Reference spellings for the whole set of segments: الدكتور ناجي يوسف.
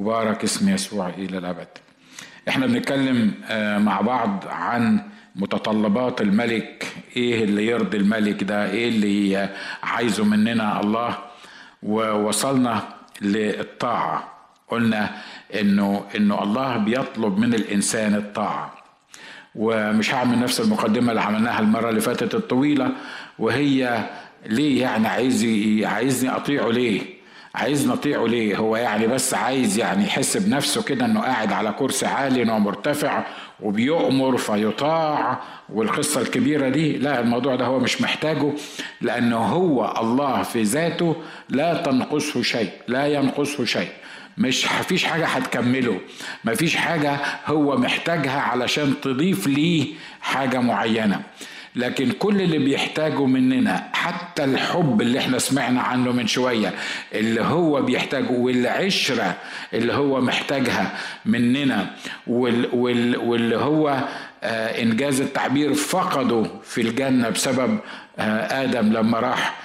وبارك اسم يسوع إلى الأبد. احنا بنتكلم مع بعض عن متطلبات الملك، ايه اللي يرضي الملك ده، ايه اللي عايزه مننا الله. ووصلنا للطاعة، قلنا انه الله بيطلب من الانسان الطاعة. ومش هعمل نفس المقدمة اللي عملناها المرة اللي فاتت الطويلة، وهي ليه يعني عايزني اطيعه ليه؟ عايزنا نطيعه ليه؟ هو يعني بس عايز يعني يحس بنفسه كده انه قاعد على كرسي عالي انه مرتفع وبيؤمر فيطاع والقصة الكبيرة دي؟ لا، الموضوع ده هو مش محتاجه، لانه هو الله في ذاته لا تنقصه شيء، لا ينقصه شيء، مفيش حاجة هتكمله، مفيش حاجة هو محتاجها علشان تضيف ليه حاجة معينة. لكن كل اللي بيحتاجه مننا، حتى الحب اللي احنا سمعنا عنه من شوية اللي هو بيحتاجه، والعشرة اللي هو محتاجها مننا، واللي هو انجاز التعبير فقده في الجنة بسبب آدم لما راح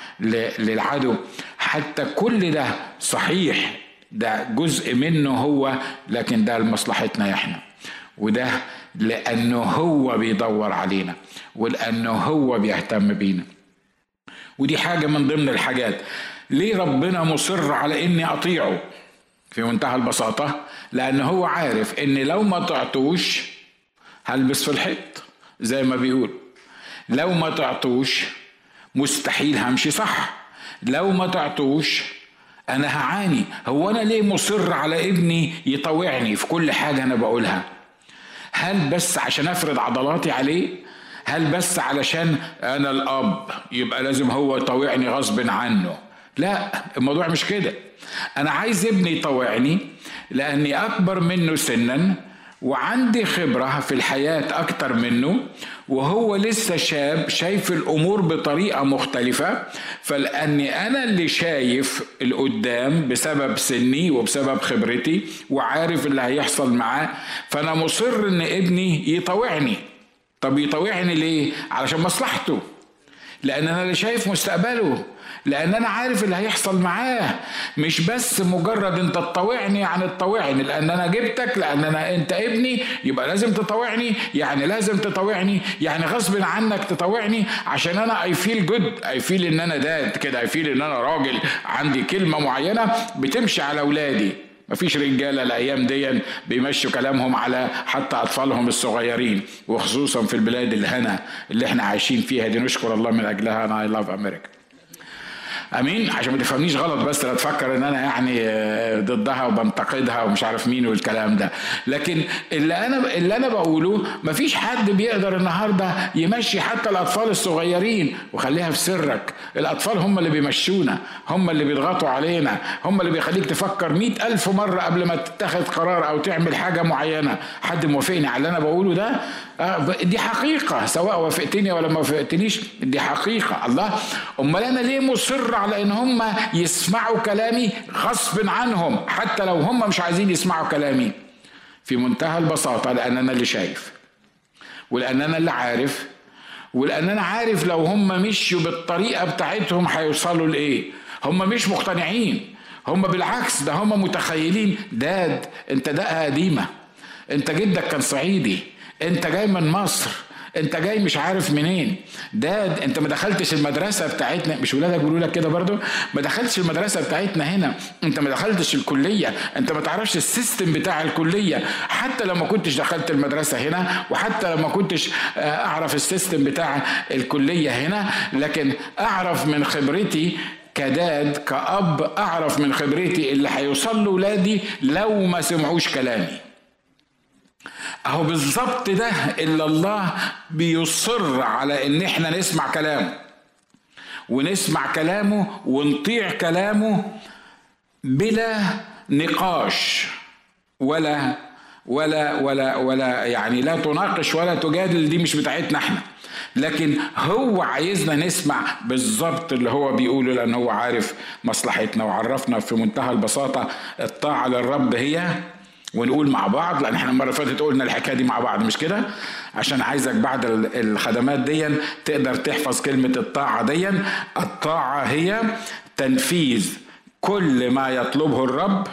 للعدو، حتى كل ده صحيح، ده جزء منه هو، لكن ده لمصلحتنا احنا، وده لأنه هو بيدور علينا ولأنه هو بيهتم بينا. ودي حاجة من ضمن الحاجات ليه ربنا مصر على إني أطيعه في منتهى البساطة، لأنه هو عارف إن لو ما تعطوش هلبس في الحيط زي ما بيقول، لو ما تعطوش مستحيل همشي صح، لو ما تعطوش أنا هعاني. هو أنا ليه مصر على ابني يطوعني في كل حاجة أنا بقولها؟ هل بس عشان أفرض عضلاتي عليه؟ هل بس علشان أنا الأب يبقى لازم هو يطوعني غصب عنه؟ لا، الموضوع مش كده. أنا عايز ابني يطوعني لأني أكبر منه سنا وعندي خبرة في الحياة أكتر منه، وهو لسه شاب شايف الأمور بطريقة مختلفة، فلأني أنا اللي شايف القدام بسبب سني وبسبب خبرتي وعارف اللي هيحصل معاه، فأنا مصر إن ابني يطوعني. طب يطوعني ليه؟ علشان مصلحته، لأن أنا اللي شايف مستقبله، لأن أنا عارف اللي هيحصل معاه. مش بس مجرد أنت تطوعني يعني تطوعني، لأن أنا جبتك، لأن أنا أنت ابني يبقى لازم تطوعني، يعني لازم تطوعني، يعني غصب عنك تطوعني عشان أنا I feel good، I feel إن أنا داد كده، I feel إن أنا راجل عندي كلمة معينة بتمشي على أولادي. مفيش رجالة الأيام دي بيمشوا كلامهم على حتى أطفالهم الصغيرين، وخصوصا في البلاد الهنا اللي احنا عايشين فيها دي، نشكر الله من أجلها. أنا I love America، أمين، عشان ما تفهمنيش غلط، بس لا تفكر إن أنا يعني ضدها وبنتقدها ومش عارف مين والكلام ده. لكن اللي أنا بقوله مفيش حد بيقدر النهاردة يمشي حتى الأطفال الصغيرين. وخليها في سرك، الأطفال هم اللي بيمشونا، هم اللي بيضغطوا علينا، هم اللي بيخليك تفكر 100,000 مرة قبل ما تتخذ قرار أو تعمل حاجة معينة. حد موافقني على اللي أنا بقوله ده؟ دي حقيقة، سواء وافقتني ولا ما وافقتنيش دي حقيقة. الله، أمال أنا ليه مصر على إن هم يسمعوا كلامي غصب عنهم حتى لو هم مش عايزين يسمعوا كلامي؟ في منتهى البساطة، لأن أنا اللي شايف، ولأن أنا اللي عارف، ولأن أنا عارف لو هم مشوا بالطريقة بتاعتهم هيوصلوا لإيه. هم مش مقتنعين، هم بالعكس ده هم متخيلين. داد أنت دقة قديمة، أنت جدك كان صعيدي، انت جاي من مصر، انت جاي مش عارف منين، داد انت ما دخلتش المدرسه بتاعتنا. مش ولادك بيقولوا لك كده برضو؟ ما دخلتش المدرسه بتاعتنا هنا، انت ما دخلتش الكليه، انت ما تعرفش السيستم بتاع الكليه. حتى لما كنتش دخلت المدرسه هنا، وحتى لما كنتش اعرف السيستم بتاع الكليه هنا، لكن اعرف من خبرتي كداد كأب، اعرف من خبرتي اللي هيوصل لاولادي لو ما سمعوش كلامي. اهو بالظبط ده اللي الله بيصر على ان احنا نسمع كلامه، ونسمع كلامه ونطيع كلامه بلا نقاش، ولا ولا ولا ولا يعني لا تناقش ولا تجادل، دي مش بتاعتنا احنا. لكن هو عايزنا نسمع بالظبط اللي هو بيقوله، لان هو عارف مصلحتنا. وعرفنا في منتهى البساطة الطاعة للرب هي، ونقول مع بعض، لان احنا المره فاتت قلنا الحكايه دي مع بعض مش كده، عشان عايزك بعد الخدمات دي تقدر تحفظ كلمه الطاعه دي. الطاعه هي تنفيذ كل ما يطلبه الرب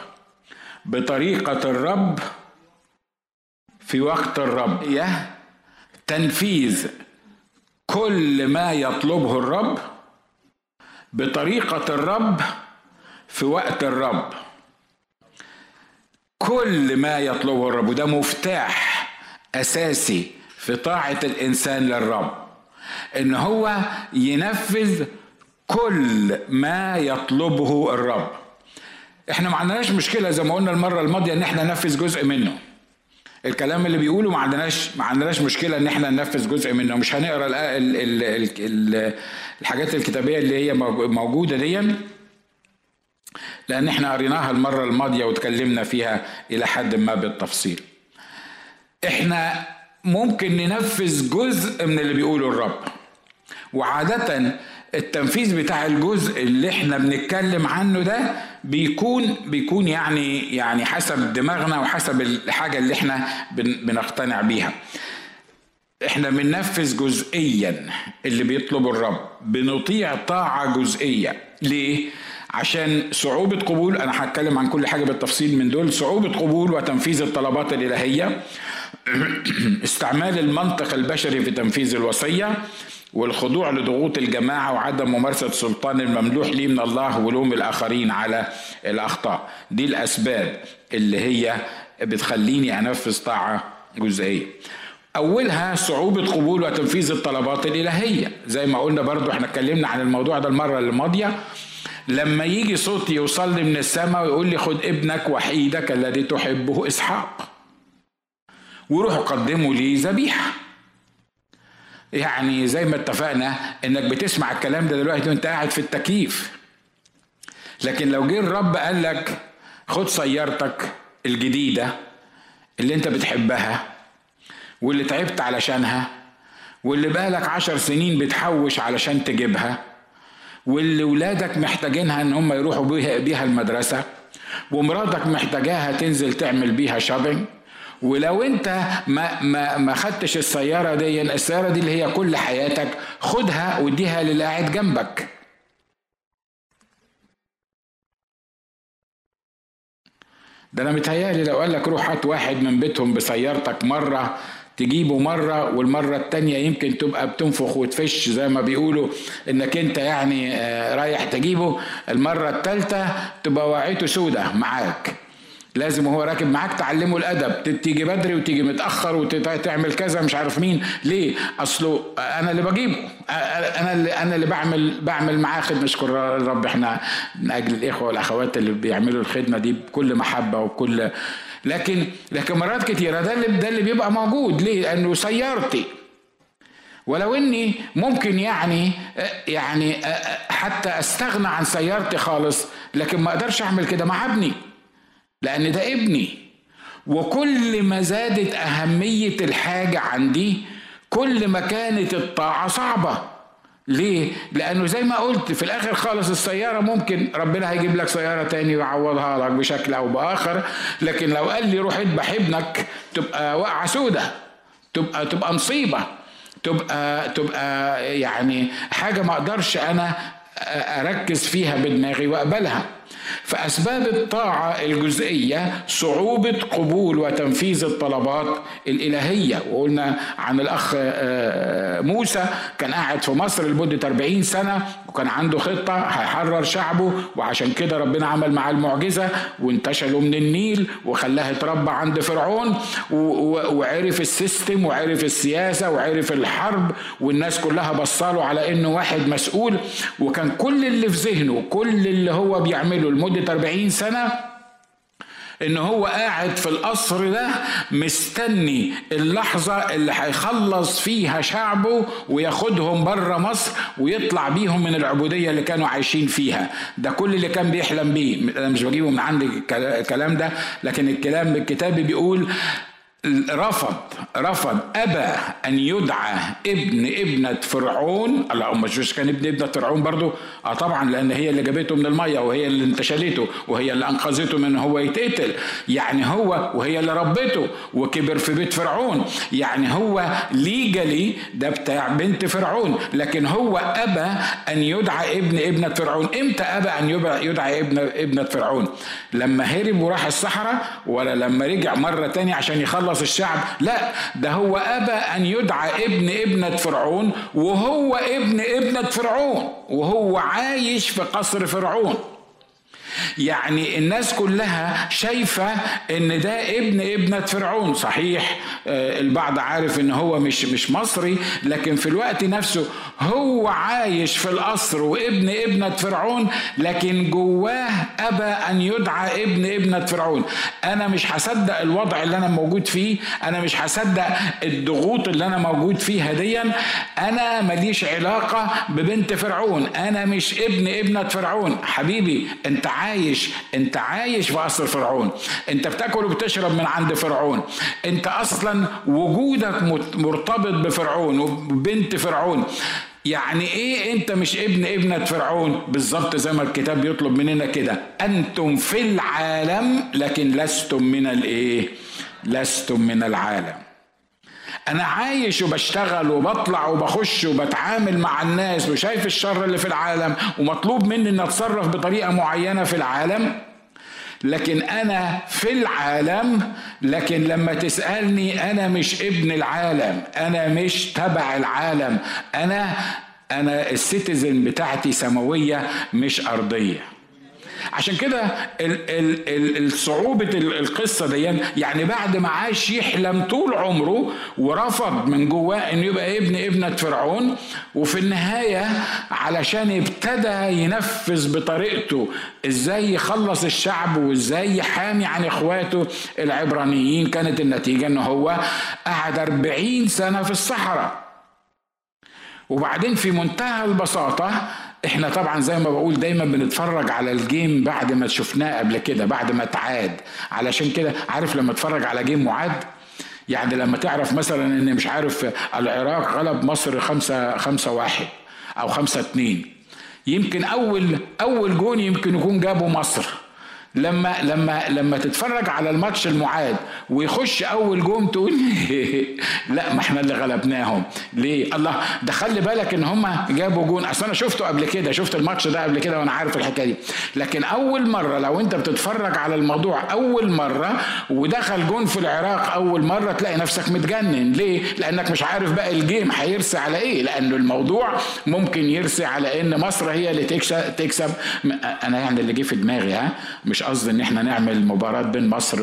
بطريقة الرب في وقت الرب، تنفيذ كل ما يطلبه الرب بطريقة الرب في وقت الرب، كل ما يطلبه الرب. وده مفتاح أساسي في طاعة الإنسان للرب، إن هو ينفذ كل ما يطلبه الرب. إحنا ما عندناش مشكلة زي ما قلنا المرة الماضية إن إحنا ننفذ جزء منه، الكلام اللي بيقوله ما عندناش مشكلة إن إحنا ننفذ جزء منه. مش هنقرأ الحاجات الكتابية اللي هي موجودة دي، لأن إحنا قريناها المرة الماضية وتكلمنا فيها إلى حد ما بالتفصيل. إحنا ممكن ننفذ جزء من اللي بيقوله الرب، وعادة التنفيذ بتاع الجزء اللي احنا بنتكلم عنه ده بيكون يعني حسب دماغنا وحسب الحاجة اللي احنا بنقتنع بيها. احنا بننفذ جزئيا اللي بيطلبه الرب، بنطيع طاعة جزئية. ليه؟ عشان صعوبة قبول، انا هتكلم عن كل حاجة بالتفصيل من دول، صعوبة قبول وتنفيذ الطلبات الالهية، استعمال المنطق البشري في تنفيذ الوصية، والخضوع لضغوط الجماعة، وعدم ممارسة سلطان المملوح ليه من الله، ولوم الآخرين على الأخطاء. دي الأسباب اللي هي بتخليني أنفذ طاعة جزئية. أولها صعوبة قبول وتنفيذ الطلبات الإلهية. زي ما قلنا برضو، احنا اتكلمنا عن الموضوع ده المرة الماضية، لما يجي صوت يوصلني من السماء ويقول لي خد ابنك وحيدك الذي تحبه إسحاق وروح قدمه لي ذبيحة. يعني زي ما اتفقنا انك بتسمع الكلام ده دلوقتي وانت قاعد في التكييف، لكن لو جه الرب قال لك خد سيارتك الجديدة اللي انت بتحبها واللي تعبت علشانها واللي بقالك 10 سنين بتحوش علشان تجيبها واللي ولادك محتاجينها ان هم يروحوا بيها المدرسة ومراتك محتاجاها تنزل تعمل بيها شوبينج، ولو انت ما خدتش السيارة دي، السيارة دي اللي هي كل حياتك، خدها وديها للي قاعد جنبك. ده انا متهيألي لو قال لك روح هات واحد من بيتهم بسيارتك، مرة تجيبه مرة والمرة التانية يمكن تبقى بتنفخ وتفش زي ما بيقولوا انك انت يعني رايح تجيبه، المرة التالتة تبقى وعيته سودة معاك، لازم وهو راكب معاك تعلمه الأدب، تيجي بدري وتيجي متأخر وتعمل كذا مش عارف مين. ليه؟ أصله أنا اللي بجيبه، أنا اللي بعمل معاه خدمة. شكر الرب احنا من أجل الإخوة والأخوات اللي بيعملوا الخدمة دي بكل محبة وبكل، لكن مرات كتيرة ده اللي بيبقى موجود. ليه؟ لأنه سيارتي، ولو إني ممكن يعني حتى أستغنى عن سيارتي خالص، لكن ما أقدرش أعمل كده مع ابني لأن ده ابني. وكل ما زادت أهمية الحاجة عندي كل ما كانت الطاعة صعبة. ليه؟ لأنه زي ما قلت في الآخر خالص السيارة ممكن ربنا هيجيب لك سيارة تاني ويعوضها لك بشكل أو بآخر، لكن لو قال لي روح اذبح ابنك تبقى وقعة سودة، تبقى مصيبة، تبقى يعني حاجة ما أقدرش أنا أركز فيها بدماغي وأقبلها. فأسباب الطاعة الجزئية صعوبة قبول وتنفيذ الطلبات الإلهية. وقلنا عن الأخ موسى كان قاعد في مصر لمدة 40 سنة وكان عنده خطة هيحرر شعبه، وعشان كده ربنا عمل معاه المعجزة وانتشلوا من النيل وخلاها تربى عند فرعون، وعرف السيستم وعرف السياسة وعرف الحرب، والناس كلها بصاله على إنه واحد مسؤول، وكان كل اللي في ذهنه كل اللي هو بيعمله لمدة 40 سنة إن هو قاعد في القصر ده مستني اللحظة اللي هيخلص فيها شعبه وياخدهم بره مصر ويطلع بيهم من العبودية اللي كانوا عايشين فيها. ده كل اللي كان بيحلم بيه. أنا مش بجيبه من عندي الكلام ده، لكن الكلام الكتابي بيقول رفض أبى أن يدعى ابنة فرعون. لا أم مش كان ابنة فرعون برضو؟ طبعا، لأن هي اللي جابته من المية، وهي اللي انتشلته، وهي اللي أنقذته من هو يتقتل، يعني هو، وهي اللي ربته وكبر في بيت فرعون، يعني هو ليجلي ده بتاع بنت فرعون. لكن هو أبى أن يدعى ابنة فرعون. إمتى أبى أن يدعى ابنة فرعون؟ لما هرب وراح الصحراء، ولا لما رجع مرة تاني عشان يخلص الشعب؟ لا، ده هو أبى أن يدعى ابنة فرعون، وهو ابنة فرعون، وهو عايش في قصر فرعون. يعني الناس كلها شايفة ان ده ابنة فرعون. صحيح البعض عارف ان هو مش مصري، لكن في الوقت نفسه هو عايش في القصر وابن ابنة فرعون، لكن جواه أبى ان يدعى ابنة فرعون. انا مش هصدق الوضع اللي انا موجود فيه، انا مش هصدق الضغوط اللي انا موجود فيها ديا. انا ماليش علاقة ببنت فرعون، انا مش ابنة فرعون. حبيبي، انت عايش في قصر فرعون، انت بتاكل وبتشرب من عند فرعون، انت اصلا وجودك مرتبط بفرعون وبنت فرعون. يعني ايه انت مش ابنة فرعون؟ بالظبط زي ما الكتاب يطلب مننا كده، انتم في العالم لكن لستم من العالم. انا عايش وبشتغل وبطلع وبخش وبتعامل مع الناس وشايف الشر اللي في العالم، ومطلوب مني ان اتصرف بطريقة معينة في العالم، لكن انا في العالم. لكن لما تسألني، انا مش ابن العالم، انا مش تبع العالم، انا السيتيزن بتاعتي سماوية مش ارضية. عشان كده صعوبة القصة دي، يعني بعد ما عاش يحلم طول عمره ورفض من جواه انه يبقى ابنة فرعون، وفي النهاية علشان ابتدى ينفذ بطريقته ازاي يخلص الشعب وازاي يحامي عن اخواته العبرانيين، كانت النتيجة انه هو قعد 40 سنة في الصحراء. وبعدين في منتهى البساطة، احنا طبعا زي ما بقول دايما بنتفرج على الجيم بعد ما شفناه قبل كده، بعد ما اتعاد. علشان كده عارف لما اتفرج على جيم معاد، يعني لما تعرف مثلا ان مش عارف العراق غلب مصر 5-1 او 5-2، يمكن اول جون يمكن يكون جابه مصر. لما تتفرج على الماتش المعاد ويخش اول جون تقول لا، ما احنا اللي غلبناهم. ليه؟ الله، ده خلي بالك ان هم جابوا جون. اصل انا شفته قبل كده، شفت الماتش ده قبل كده وانا عارف الحكايه دي. لكن اول مره لو انت بتتفرج على الموضوع اول مره ودخل جون في العراق اول مره، تلاقي نفسك متجنن. ليه؟ لانك مش عارف بقى الجيم هيرسي على ايه، لانه الموضوع ممكن يرسي على ان مصر هي اللي تكسب. انا يعني اللي جه في دماغي، مش قصد ان احنا نعمل مباراة بين مصر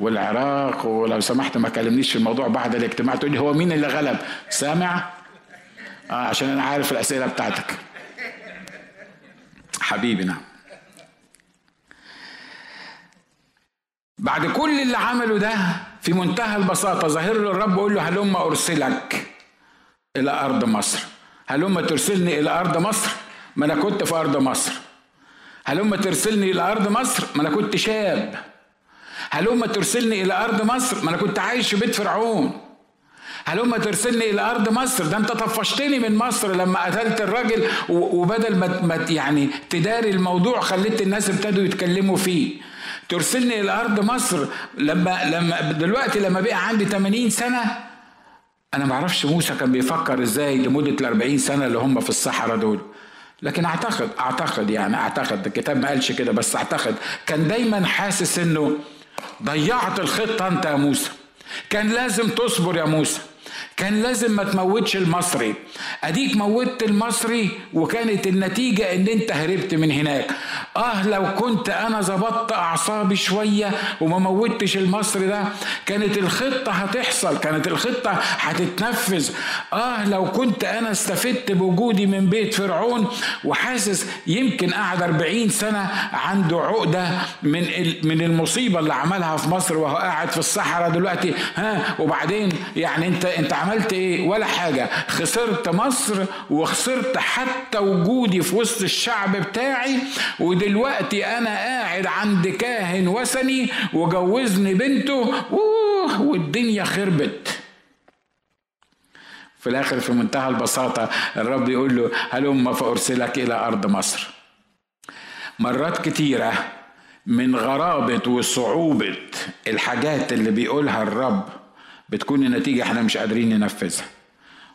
والعراق، ولو سمحت ما كلمنيش في الموضوع بعد الاجتماع تقولي هو مين اللي غلب. سامع؟ عشان انا عارف الاسئلة بتاعتك حبيبنا. بعد كل اللي عمله ده في منتهى البساطة، ظاهر له الرب يقول له هلم ارسلك الى ارض مصر. هلم ترسلني الى ارض مصر؟ ما انا كنت في ارض مصر. هلما ترسلني إلى أرض مصر؟ ما أنا كنت شاب. هلما ترسلني إلى أرض مصر؟ ما أنا كنت عايش في بيت فرعون. هلما ترسلني إلى أرض مصر؟ ده أنت طفشتني من مصر لما قتلت الراجل، وبدل ما يعني تداري الموضوع خليت الناس ابتدوا يتكلموا فيه. ترسلني إلى أرض مصر لما دلوقتي لما بقى عندي 80 سنة. أنا معرفش موسى كان بيفكر إزاي لمدة 40 سنة اللي هم في الصحراء دول، لكن اعتقد الكتاب ما قالش كده، بس اعتقد كان دايما حاسس انه ضيعت الخطة. انت يا موسى كان لازم تصبر، يا موسى كان لازم ما تموتش المصري، اديك موتت المصري وكانت النتيجة ان انت هربت من هناك. لو كنت انا ظبطت اعصابي شوية وما موتش المصري ده كانت الخطة هتحصل، كانت الخطة هتتنفذ. لو كنت انا استفدت بوجودي من بيت فرعون. وحاسس يمكن قعد 40 سنة عنده عقدة من المصيبة اللي عملها في مصر وهو قاعد في الصحراء دلوقتي. وبعدين يعني انت عملت ايه؟ ولا حاجة. خسرت مصر وخسرت حتى وجودي في وسط الشعب بتاعي، ودلوقتي انا قاعد عند كاهن وثني وجوزني بنته ايوه والدنيا خربت. في الاخر في منتهى البساطة الرب يقول له هلم فارسلك الى ارض مصر. مرات كتيرة من غرابة وصعوبة الحاجات اللي بيقولها الرب بتكون النتيجة احنا مش قادرين ننفذها،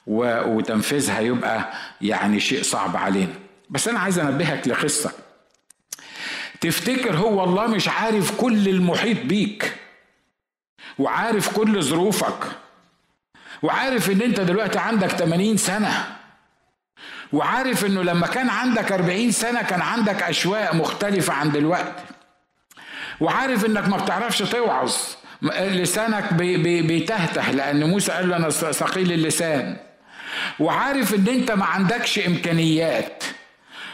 وتنفيذها يبقى يعني شيء صعب علينا. بس انا عايز انبهك لقصة. تفتكر هو الله مش عارف كل المحيط بيك وعارف كل ظروفك وعارف ان انت دلوقتي عندك 80 سنة وعارف انه لما كان عندك 40 سنة كان عندك اشواق مختلفة عن دلوقتي، وعارف انك ما بتعرفش توعظ، لسانك بيتهته لان موسى قال له انا ثقيل اللسان، وعارف ان انت ما عندكش امكانيات،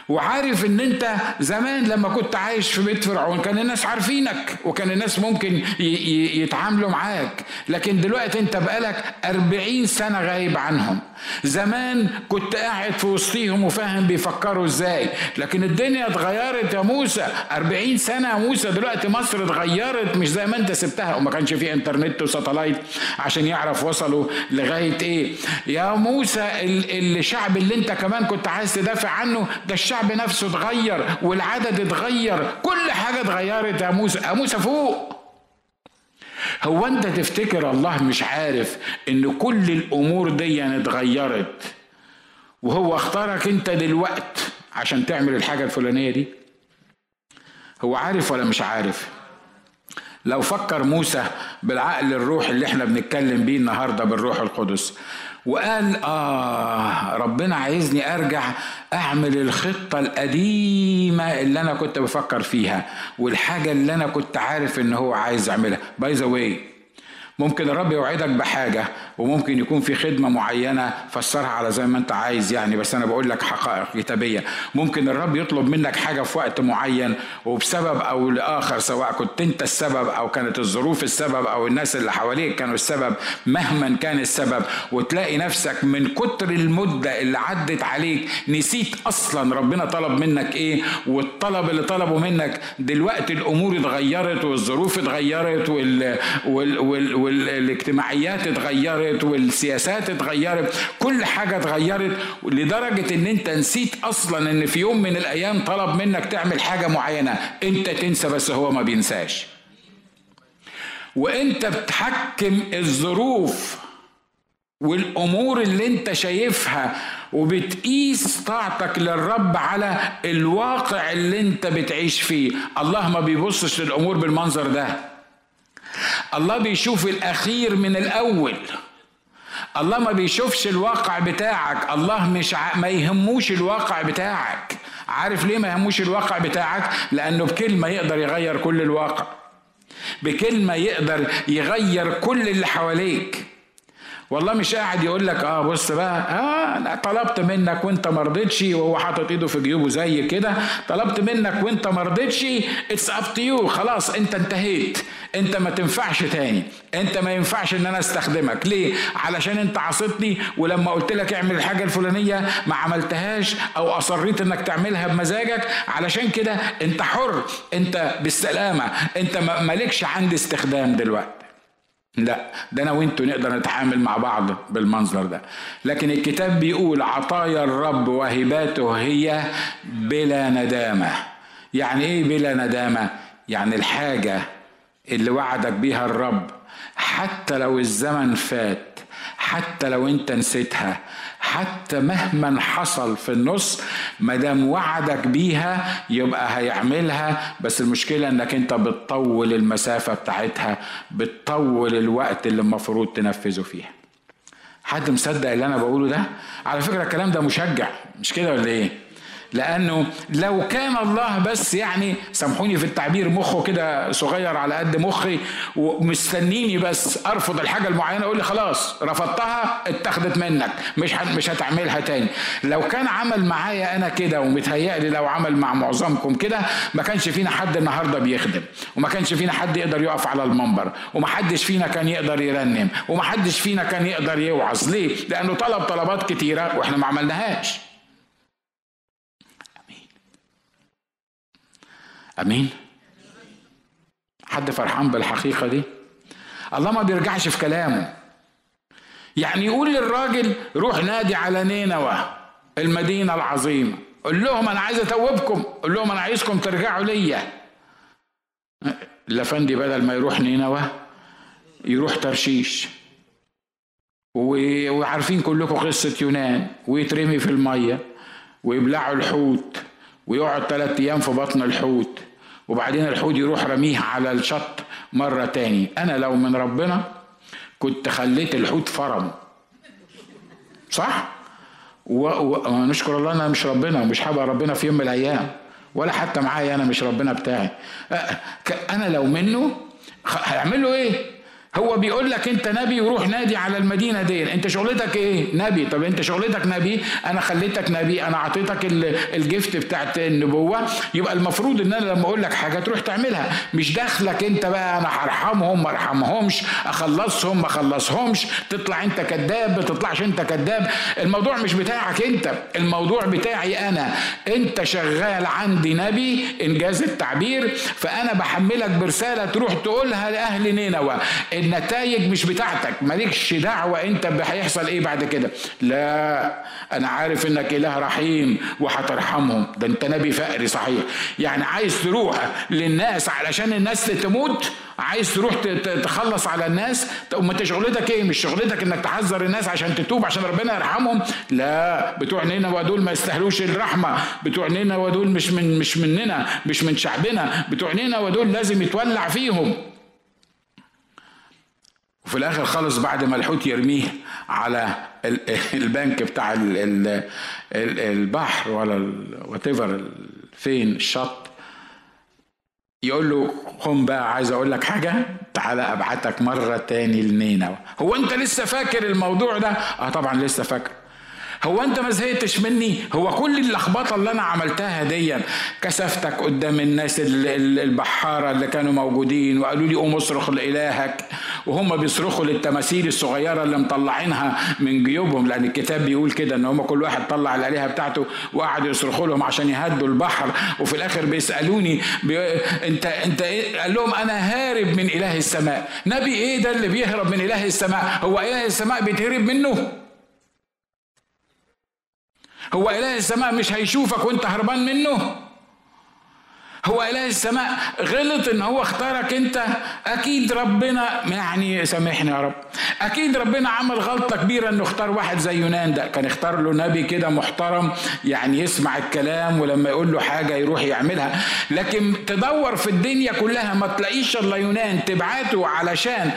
وعارف ان انت زمان لما كنت عايش في بيت فرعون كان الناس عارفينك وكان الناس ممكن يتعاملوا معاك، لكن دلوقتي انت بقالك 40 سنة غايب عنهم. زمان كنت قاعد في وسطيهم وفاهم بيفكروا ازاي، لكن الدنيا اتغيرت يا موسى. 40 سنة يا موسى، دلوقتي مصر اتغيرت مش زي ما انت سبتها، وما كانش فيه انترنت وساتلايت عشان يعرف وصلوا لغاية ايه يا موسى. الشعب اللي انت كمان كنت عايز تدافع عنه ده الشعب نفسه اتغير، والعدد اتغير، كل حاجة اتغيرت يا موسى. يا موسى فوق. هو انت تفتكر الله مش عارف ان كل الامور دي اتغيرت وهو اختارك انت دلوقتي عشان تعمل الحاجة الفلانية دي؟ هو عارف ولا مش عارف؟ لو فكر موسى بالعقل الروح اللي احنا بنتكلم بيه النهاردة بالروح القدس وقال ربنا عايزني ارجع اعمل الخطة القديمة اللي انا كنت بفكر فيها والحاجة اللي انا كنت عارف ان هو عايز اعملها. باي ذا واي، ممكن الرب يوعدك بحاجة وممكن يكون في خدمة معينة فسرها على زي ما انت عايز يعني، بس انا بقول لك حقائق كتابية. ممكن الرب يطلب منك حاجة في وقت معين وبسبب او لآخر، سواء كنت انت السبب او كانت الظروف السبب او الناس اللي حواليك كانوا السبب، مهما كان السبب، وتلاقي نفسك من كتر المدة اللي عدت عليك نسيت اصلا ربنا طلب منك ايه، والطلب اللي طلبه منك دلوقتي الامور اتغيرت والظروف اتغيرت والاجتماعيات اتغيرت والسياسات اتغيرت، كل حاجة اتغيرت لدرجة ان انت نسيت اصلا ان في يوم من الايام طلب منك تعمل حاجة معينة. انت تنسى بس هو ما بينساش، وانت بتحكم الظروف والامور اللي انت شايفها وبتقيس طاعتك للرب على الواقع اللي انت بتعيش فيه. الله ما بيبصش للامور بالمنظر ده، الله بيشوف الأخير من الأول. الله ما بيشوفش الواقع بتاعك، الله مش ما يهموش الواقع بتاعك. عارف ليه ما يهموش الواقع بتاعك؟ لأنه بكلمة يقدر يغير كل الواقع، بكلمة يقدر يغير كل اللي حواليك. والله مش قاعد يقولك بص بقى انا طلبت منك وانت مرضتش، وهو حاطط ايده في جيوبه زي كده، طلبت منك وانت مرضتش، اتس اب تو يو، خلاص انت انتهيت، انت ما تنفعش تاني، انت ما ينفعش ان انا استخدمك. ليه؟ علشان انت عصيتني، ولما قلت لك اعمل الحاجه الفلانيه ما عملتهاش، او اصريت انك تعملها بمزاجك، علشان كده انت حر، انت بالسلامه، انت مالكش عندي استخدام دلوقتي. لا، ده انا وانتو نقدر نتعامل مع بعض بالمنظر ده، لكن الكتاب بيقول عطايا الرب وهباته هي بلا ندامة. يعني ايه بلا ندامة؟ يعني الحاجة اللي وعدك بيها الرب حتى لو الزمن فات، حتى لو انت نسيتها، حتى مهما حصل في النص، مدام وعدك بيها يبقى هيعملها. بس المشكلة انك انت بتطول المسافة بتاعتها، بتطول الوقت اللي المفروض تنفذه فيها. حد مصدق اللي انا بقوله ده؟ على فكرة الكلام ده مشجع، مش كده ولا ايه؟ لانه لو كان الله بس يعني سامحوني في التعبير مخه كده صغير على قد مخي ومستنيني بس ارفض الحاجه المعينه اقول لي خلاص رفضتها اتخذت منك مش هتعملها تاني، لو كان عمل معايا انا كده، ومتهيألي لو عمل مع معظمكم كده ما كانش فينا حد النهارده بيخدم، وما كانش فينا حد يقدر يقف على المنبر، وما حدش فينا كان يقدر يرنم، وما حدش فينا كان يقدر يوعظ. ليه؟ لانه طلب طلبات كتيره واحنا ما عملناهاش. امين؟ حد فرحان بالحقيقة دي؟ الله ما بيرجعش في كلامه. يعني يقول للراجل روح نادي على نينوى المدينة العظيمة، قول لهم أنا عايز أتوبكم، قول لهم أنا عايزكم ترجعوا ليا. الأفندي بدل ما يروح نينوى يروح ترشيش، وعارفين كلكم قصة يونان، ويترمي في المية ويبلعوا الحوت ويقعد 3 أيام في بطن الحوت، وبعدين الحوت يروح رميه على الشط مرة تاني. أنا لو من ربنا كنت خليت الحوت فرم، صح؟ ونشكر الله أنا مش ربنا ومش هبقى ربنا في يوم من الأيام، ولا حتى معايا، أنا مش ربنا بتاعي. أنا لو منه هيعمل له إيه؟ هو بيقول لك أنت نبي وروح نادي على المدينة دي، أنت شغلتك إيه؟ نبي. طب أنت شغلتك نبي، أنا خليتك نبي، أنا عطيتك الجفت بتاعت النبوة، يبقى المفروض إن أنا لما أقول لك حاجة تروح تعملها، مش داخلك أنت بقى أنا هرحمهم ما أرحمهمش، أخلصهم ما أخلصهمش، تطلع أنت كذاب ما تطلعش أنت كذاب، الموضوع مش بتاعك أنت، الموضوع بتاعي أنا، أنت شغال عندي نبي إنجاز التعبير، فأنا بحملك برسالة تروح تقولها لأهل نينوى. النتائج مش بتاعتك، مالكش دعوة انت هيحصل ايه بعد كده، لا انا عارف انك اله رحيم وهترحمهم، ده انت نبي فقري صحيح. يعني عايز تروح للناس علشان الناس تموت، عايز تروح تخلص على الناس، طب انت شغلتك ايه؟ مش شغلتك انك تحذر الناس عشان تتوب عشان ربنا يرحمهم؟ لا، بتوع نينوى دول ما يستاهلوش الرحمه، بتوع نينوى دول مش مننا، مش من شعبنا، بتوع نينوى دول لازم يتولع فيهم. وفي الاخر خالص بعد ما الحوت يرميه على البنك بتاع البحر ولا whatever فين الشط، يقول له قم بقى عايز اقول لك حاجه، تعالى ابعتك مره تاني لنينوى. هو انت لسه فاكر الموضوع ده؟ اه طبعا لسه فاكر. هو انت ما زهقتش مني؟ هو كل اللخبطه اللي انا عملتها دي، كسفتك قدام الناس البحاره اللي كانوا موجودين وقالوا لي قوم اصرخ لالهك، وهم بيصرخوا للتماثيل الصغيره اللي مطلعينها من جيوبهم، لان الكتاب بيقول كده ان هم كل واحد طلع الالهه بتاعته وقعدوا يصرخوا لهم عشان يهدوا البحر، وفي الاخر بيسالوني انت إيه؟ قال لهم انا هارب من اله السماء. نبي ايه ده اللي بيهرب من اله السماء؟ هو اله السماء بيتهرب منه؟ هو إله السماء مش هيشوفك وانت هربان منه؟ هو إله السماء غلط ان هو اختارك انت؟ اكيد ربنا يعني سامحني يا رب، اكيد ربنا عمل غلطة كبيرة انه اختار واحد زي يونان ده، كان اختار له نبي كده محترم يعني يسمع الكلام ولما يقول له حاجة يروح يعملها، لكن تدور في الدنيا كلها ما تلاقيش الا يونان تبعته علشان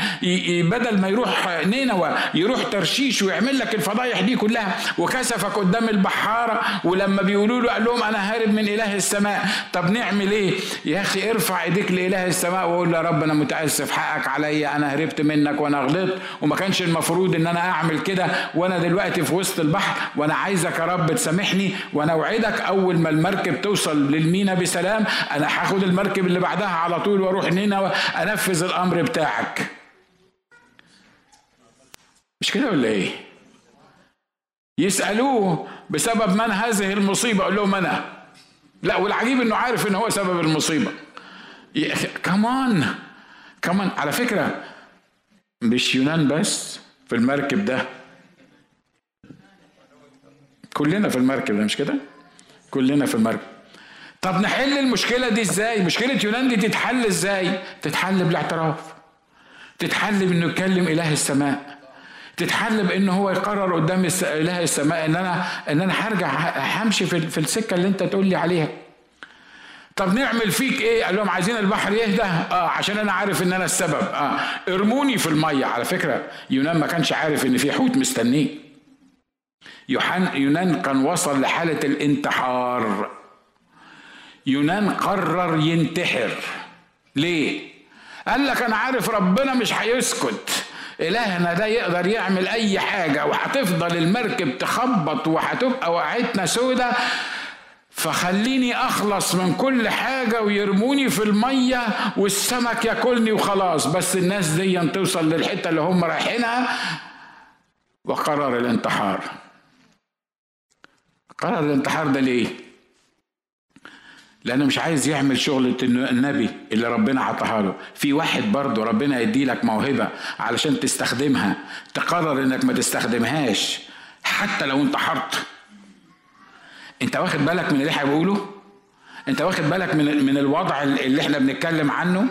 بدل ما يروح نينوى يروح ترشيش ويعمل لك الفضايح دي كلها، وكسفك قدام البحارة ولما بيقولوا له قال لهم انا هارب من إله السماء. طب نعمل ايه يا اخي؟ ارفع ايديك لإله السماء وقول له يا رب انا متاسف، حقك عليا، انا هربت منك وانا غلطت وما كانش المفروض ان انا اعمل كده، وانا دلوقتي في وسط البحر وانا عايزك يا رب تسامحني، وانا اوعدك اول ما المركب توصل للمينا بسلام انا هاخد المركب اللي بعدها على طول واروح نينوى انفذ الامر بتاعك. مش كده ولا ايه؟ يسالوه بسبب من هذه المصيبه، اقول لهم انا. لا، والعجيب انه عارف ان هو سبب المصيبه. كمان على فكره مش يونان بس في المركب ده، كلنا في المركب ده، مش كده؟ كلنا في المركب. طب نحل المشكله دي ازاي؟ مشكله يونان دي تتحل ازاي؟ تتحل بالاعتراف، تتحل بانه يتكلم اله السماء، تتحل بان هو يقرر قدام اله السماء ان انا هرجع همشي في السكه اللي انت تقول لي عليها. طب نعمل فيك ايه؟ قال لهم عايزين البحر يهدى، عشان انا عارف ان انا السبب، ارموني في الميه. على فكره يونان ما كانش عارف ان في حوت مستنيه، يونان كان وصل لحاله الانتحار، يونان قرر ينتحر. ليه؟ قال لك انا عارف ربنا مش هيسكت، إلهنا ده يقدر يعمل أي حاجة، وهتفضل المركب تخبط وهتبقى وقعتنا سودة، فخليني أخلص من كل حاجة ويرموني في المية والسمك ياكلني وخلاص، بس الناس دي توصل للحتة اللي هم رايحينها. وقرر الانتحار. قرر الانتحار ده ليه؟ لأنه مش عايز يعمل شغلة النبي اللي ربنا عطاها له. في واحد برضه ربنا يديلك موهبة علشان تستخدمها، تقرر إنك ما تستخدمهاش حتى لو أنت حرت. أنت واخد بالك من اللي إحنا بقوله؟ أنت واخد بالك من الوضع اللي إحنا بنتكلم عنه؟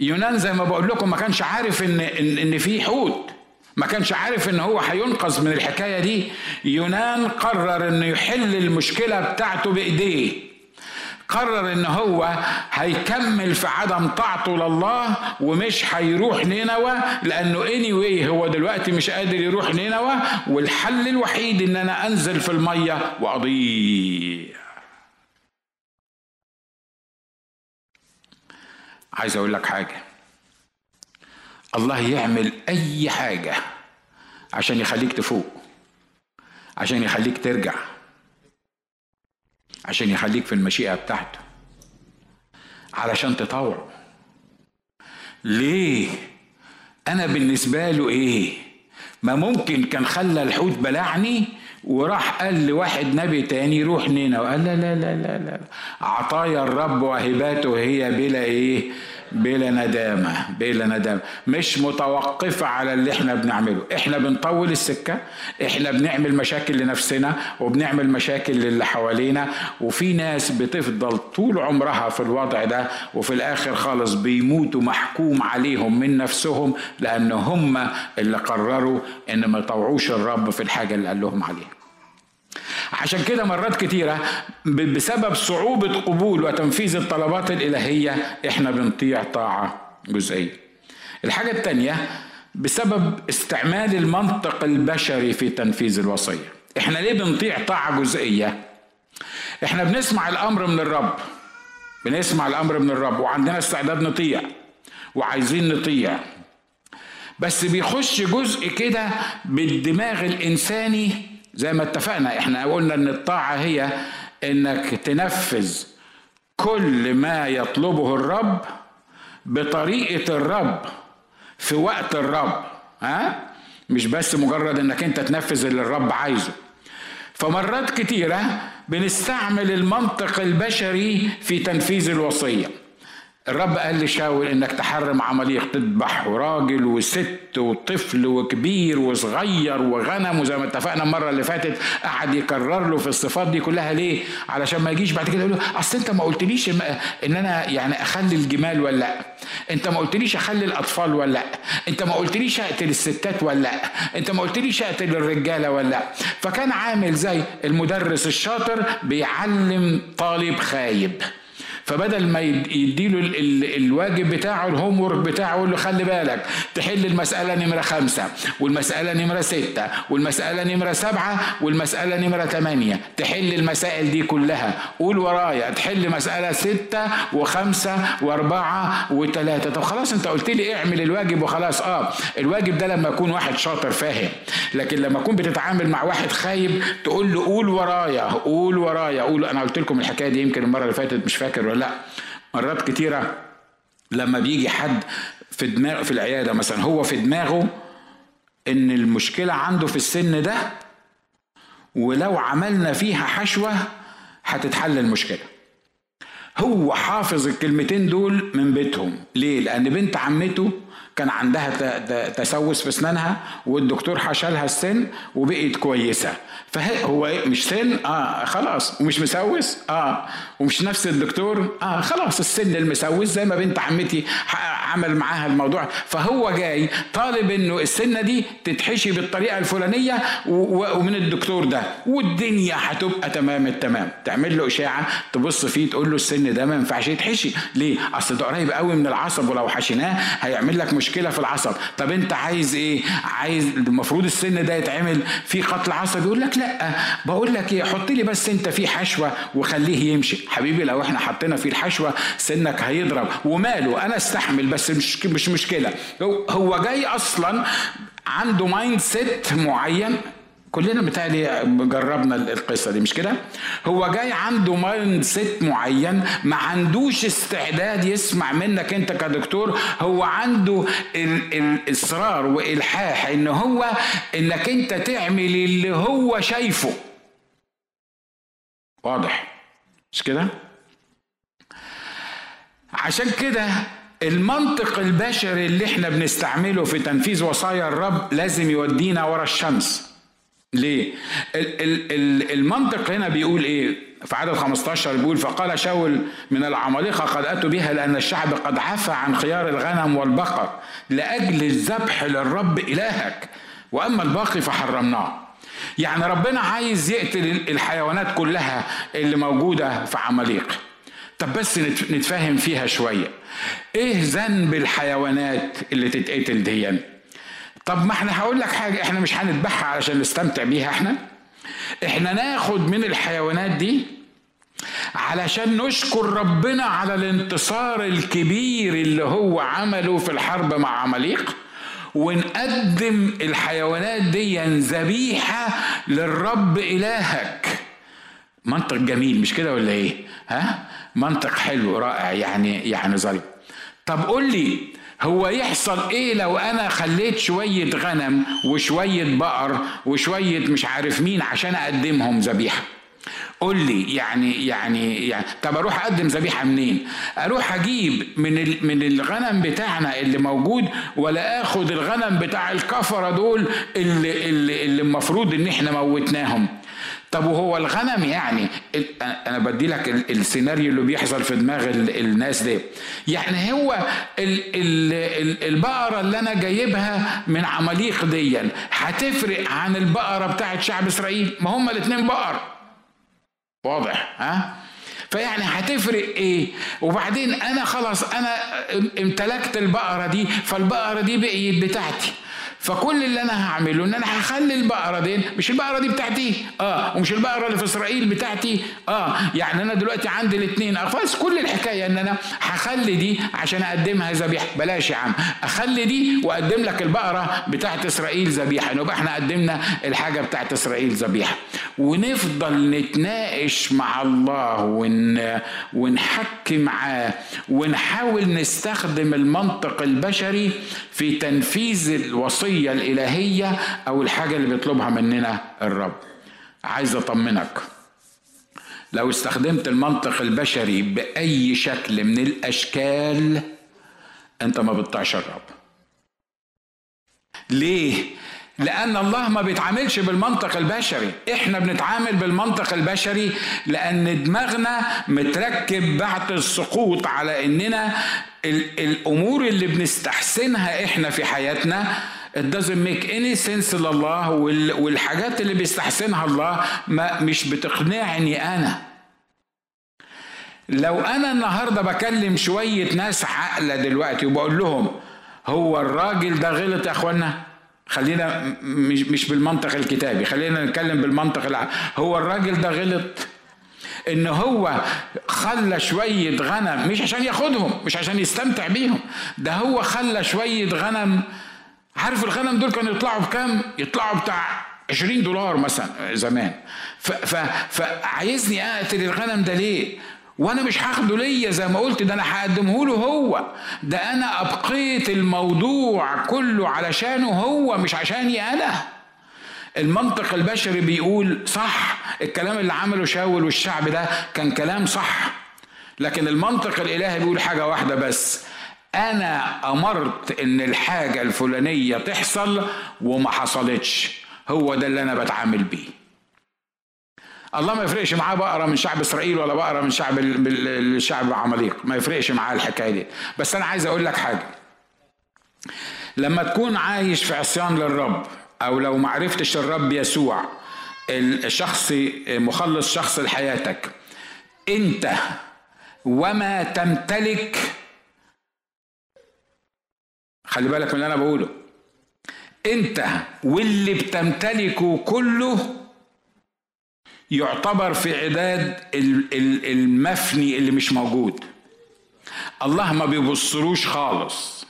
يونان زي ما بقول لكم ما كانش عارف إن في حوت، ما كانش عارف ان هو هينقذ من الحكاية دي. يونان قرر انه يحل المشكلة بتاعته بايديه، قرر ان هو هيكمل في عدم طاعته لله ومش هيروح نينوى، لانه anyway هو دلوقتي مش قادر يروح نينوى، والحل الوحيد ان انا انزل في المية واضيع. عايز اقول لك حاجة، الله يعمل أي حاجة عشان يخليك تفوق، عشان يخليك ترجع، عشان يخليك في المشيئة بتاعته، علشان تطور. ليه؟ أنا بالنسبة له إيه؟ ما ممكن كان خلى الحوت بلعني وراح قال لواحد نبي تاني روح نينوى، وقال لا لا لا لا لا. عطايا الرب وهباته هي بلا إيه؟ بلا ندامة، بلا ندامة، مش متوقفة على اللي احنا بنعمله. احنا بنطول السكة، احنا بنعمل مشاكل لنفسنا وبنعمل مشاكل للي حوالينا، وفي ناس بتفضل طول عمرها في الوضع ده، وفي الاخر خالص بيموتوا محكوم عليهم من نفسهم، لان هم اللي قرروا ان ما يطوعوش الرب في الحاجة اللي قال لهم عليها. عشان كده مرات كتيرة بسبب صعوبة قبول وتنفيذ الطلبات الإلهية احنا بنطيع طاعة جزئية. الحاجة التانية بسبب استعمال المنطق البشري في تنفيذ الوصية. احنا ليه بنطيع طاعة جزئية؟ احنا بنسمع الأمر من الرب، بنسمع الأمر من الرب وعندنا استعداد نطيع وعايزين نطيع، بس بيخش جزء كده بالدماغ الإنساني. زي ما اتفقنا احنا قلنا ان الطاعة هي انك تنفذ كل ما يطلبه الرب بطريقة الرب في وقت الرب، ها؟ مش بس مجرد انك انت تنفذ اللي الرب عايزه. فمرات كتيرة بنستعمل المنطق البشري في تنفيذ الوصية. الرب قال لي شاور انك تحرم عماليق، تذبح راجل وست وطفل وكبير وصغير وغنم، وزي ما اتفقنا المره اللي فاتت قعد يكرر له في الصفات دي كلها. ليه؟ علشان ما يجيش بعد كده يقول له اصل انت ما قلتليش ان انا يعني اخلي الجمال ولا لا، انت ما قلتليش اخلي الاطفال ولا لا، انت ما قلتليش اقتل الستات ولا لا، انت ما قلتليش اقتل الرجاله ولا لا. فكان عامل زي المدرس الشاطر بيعلم طالب خايب، فبدل ما يديله الواجب بتاعه، الهوم وورك بتاعه، يقول له خلي بالك تحل المسألة نمرة 5 والمسألة نمرة 6 والمسألة نمرة 7 والمسألة نمرة 8، تحل المسائل دي كلها، قول ورايا تحل مسألة 6 و5 و4 و3. طب خلاص انت قلت لي اعمل الواجب وخلاص. الواجب ده لما يكون واحد شاطر فاهم، لكن لما يكون بتتعامل مع واحد خايب تقول له قول ورايا قول ورايا قول. انا قلت لكم الحكاية دي يمكن المرة اللي فاتت، مش فاكر ولا لا. مرات كتيرة لما بيجي حد في دماغه في العيادة مثلا، هو في دماغه ان المشكلة عنده في السن ده، ولو عملنا فيها حشوة هتتحل المشكلة. هو حافظ الكلمتين دول من بيتهم. ليه؟ لان بنت عمته كان عندها تسوس في اسنانها، والدكتور حشلها السن وبقت كويسه. فهو مش سن خلاص، ومش مسوس ومش نفس الدكتور خلاص السن المسوس زي ما بنت عمتي عمل معاها الموضوع. فهو جاي طالب انه السنه دي تتحشي بالطريقه الفلانيه ومن الدكتور ده، والدنيا هتبقى تمام التمام. تعمل له اشاعه تبص فيه تقول له السن ده ما ينفعش يتحشي. ليه؟ اصل ده قريب قوي من العصب، ولو حشيناه هيعمل لك مشكله في العصب. طب انت عايز ايه؟ عايز المفروض السن ده يتعمل فيه قتل عصبي، يقول لك لا، بقول لك ايه، حط لي بس انت فيه حشوه وخليه يمشي. حبيبي لو احنا حطينا فيه الحشوه سنك هيضرب، وماله، انا استحمل، بس مش مشكله. هو جاي اصلا عنده مايند سيت معين، كلنا بتاعي جربنا القصة دي مش كده؟ هو جاي عنده مايند سيت معين، ما عندوش استعداد يسمع منك انت كدكتور. هو عنده الإصرار والإلحاح ان هو انك انت تعمل اللي هو شايفه. واضح؟ مش كده؟ عشان كده المنطق البشري اللي احنا بنستعمله في تنفيذ وصايا الرب لازم يودينا ورا الشمس. ليه؟ المنطق هنا بيقول ايه؟ في عدد 15 بيقول فقال شاول من العمالقة قد أتوا بها لأن الشعب قد عفى عن خيار الغنم والبقر لأجل الذبح للرب إلهك، وأما الباقي فحرمناه. يعني ربنا عايز يقتل الحيوانات كلها اللي موجودة في عماليق. طب بس نتفاهم فيها شوية، ايه ذنب الحيوانات اللي تتقتل دي؟ طب ما احنا هقول لك حاجة، احنا مش هنذبحها علشان نستمتع بيها، احنا ناخد من الحيوانات دي علشان نشكر ربنا على الانتصار الكبير اللي هو عمله في الحرب مع عماليق، ونقدم الحيوانات دي ذبيحة للرب إلهك. منطق جميل مش كده ولا ايه؟ ها؟ منطق حلو رائع يعني ظريف. طب قول لي هو يحصل ايه لو انا خليت شوية غنم وشوية بقر وشوية مش عارف مين عشان اقدمهم ذبيحة؟ قول لي يعني طب اروح اقدم ذبيحه منين؟ اروح اجيب من الغنم بتاعنا اللي موجود، ولا اخد الغنم بتاع الكفره دول اللي المفروض ان احنا موتناهم؟ طب وهو الغنم يعني انا بدي لك السيناريو اللي بيحصل في دماغ الناس دي، يعني هو البقره اللي انا جايبها من عماليق دي هتفرق عن البقره بتاعت شعب اسرائيل؟ ما هم الاثنين بقر، واضح ها؟ فيعني هتفرق ايه؟ وبعدين انا خلاص انا امتلكت البقره دي، فالبقره دي بقيت بتاعتي، فكل اللي انا هعمله ان انا هخلي البقره دي، مش البقره دي بتاعتي ومش البقره اللي في اسرائيل بتاعتي يعني انا دلوقتي عندي الاثنين، خلاص كل الحكايه ان انا هخلي دي عشان اقدمها ذبيحه. بلاش يا عم، اخلي دي واقدم لك البقره بتاعت اسرائيل ذبيحه، نبقى احنا قدمنا الحاجه بتاعت اسرائيل ذبيحه. ونفضل نتناقش مع الله ونحكي معاه ونحاول نستخدم المنطق البشري في تنفيذ الوصية الإلهية أو الحاجة اللي بيطلبها مننا الرب. عايز أطمنك، لو استخدمت المنطق البشري بأي شكل من الأشكال أنت ما بتطيعش الرب. ليه؟ لأن الله ما بيتعاملش بالمنطق البشري، إحنا بنتعامل بالمنطق البشري لأن دماغنا متركب بعد السقوط على إننا الأمور اللي بنستحسنها إحنا في حياتنا It doesn't make any sense لله، والحاجات اللي بيستحسنها الله مش بتقنعني أنا. لو أنا النهاردة بكلم شوية ناس عاقلة دلوقتي وبقول لهم هو الراجل ده غلط يا أخوانا، خلينا مش بالمنطق الكتابي، خلينا نتكلم بالمنطق العقلي. هو الراجل ده غلط ان هو خلى شوية غنم، مش عشان ياخدهم، مش عشان يستمتع بيهم، ده هو خلى شوية غنم. عارف الغنم دول كانوا يطلعوا بكام؟ يطلعوا بتاع $20 مثلا زمان. فعايزني اقتل الغنم ده ليه؟ وانا مش هاخده ليا زي ما قلت، ده انا هقدمه له هو، ده انا ابقيت الموضوع كله علشانه هو مش عشاني انا. المنطق البشري بيقول صح، الكلام اللي عمله شاول والشعب ده كان كلام صح، لكن المنطق الالهي بيقول حاجة واحدة بس، انا امرت ان الحاجة الفلانية تحصل وما حصلتش، هو ده اللي انا بتعامل بيه. الله ما يفرقش معاه بقرة من شعب إسرائيل ولا بقرة من شعب عماليق، ما يفرقش معاه الحكاية دي. بس أنا عايز أقول لك حاجة، لما تكون عايش في عصيان للرب أو لو معرفتش الرب يسوع الشخص مخلص شخص لحياتك، أنت وما تمتلك، خلي بالك من اللي أنا بقوله، أنت واللي بتمتلكه كله يعتبر في عداد المفني اللي مش موجود. الله ما بيبصروش خالص.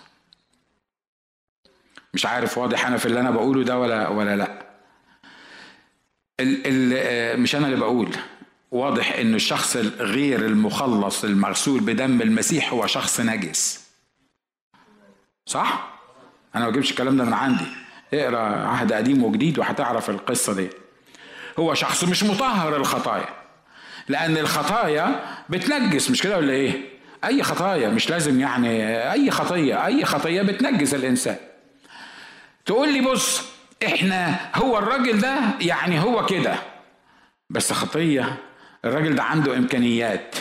مش عارف واضح أنا في اللي أنا بقوله ده ولا لأ؟ مش أنا اللي بقول، واضح إنه الشخص غير المخلص المغسول بدم المسيح هو شخص نجس، صح؟ أنا ما بجيبش الكلام ده من عندي، اقرأ عهد قديم وجديد وهتعرف القصة دي. هو شخص مش مطهر الخطايا، لأن الخطايا بتنجس، مش كده ولا إيه؟ أي خطايا، مش لازم يعني أي خطية، أي خطية بتنجس الإنسان. تقول لي بص إحنا هو الراجل ده يعني هو كده، بس خطية الراجل ده عنده إمكانيات.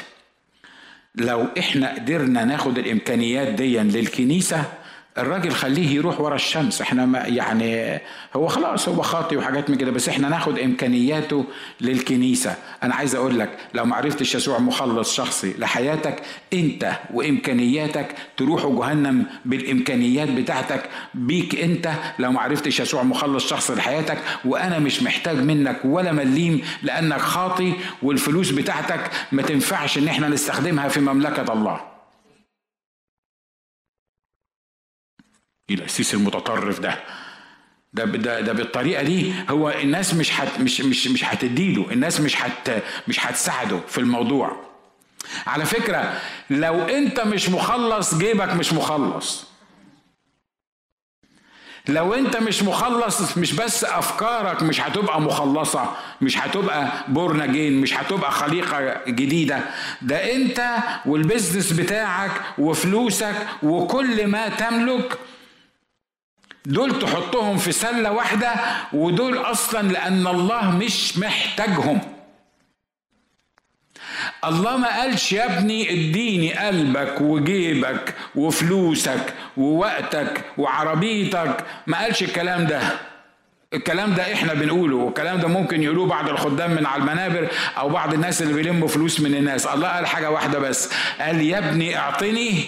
لو إحنا قدرنا ناخد الإمكانيات دي للكنيسة، الراجل خليه يروح ورا الشمس. احنا ما يعني هو خلاص هو خاطي وحاجات من كده، بس احنا ناخد امكانياته للكنيسه. انا عايز اقول لك لو ما عرفتش يسوع مخلص شخصي لحياتك انت وامكانياتك، تروحوا جهنم بالامكانيات بتاعتك بيك انت. لو ما عرفتش يسوع مخلص شخصي لحياتك، وانا مش محتاج منك ولا مليم لانك خاطي، والفلوس بتاعتك ما تنفعش ان احنا نستخدمها في مملكه الله. القسيس المتطرف ده بالطريقه دي، هو الناس مش هتديله، الناس مش هتساعده في الموضوع. على فكره لو انت مش مخلص جيبك مش مخلص، لو انت مش مخلص مش بس افكارك مش هتبقى مخلصه، مش هتبقى بورن اجين، مش هتبقى خليقه جديده، ده انت والبزنس بتاعك وفلوسك وكل ما تملك، دول تحطهم في سلة واحدة، ودول أصلا لأن الله مش محتاجهم. الله ما قالش يا ابني اديني قلبك وجيبك وفلوسك ووقتك وعربيتك، ما قالش الكلام ده. الكلام ده احنا بنقوله، والكلام ده ممكن يقولوه بعض الخدام من على المنابر أو بعض الناس اللي بيلموا فلوس من الناس. الله قال حاجة واحدة بس، قال يا ابني اعطني.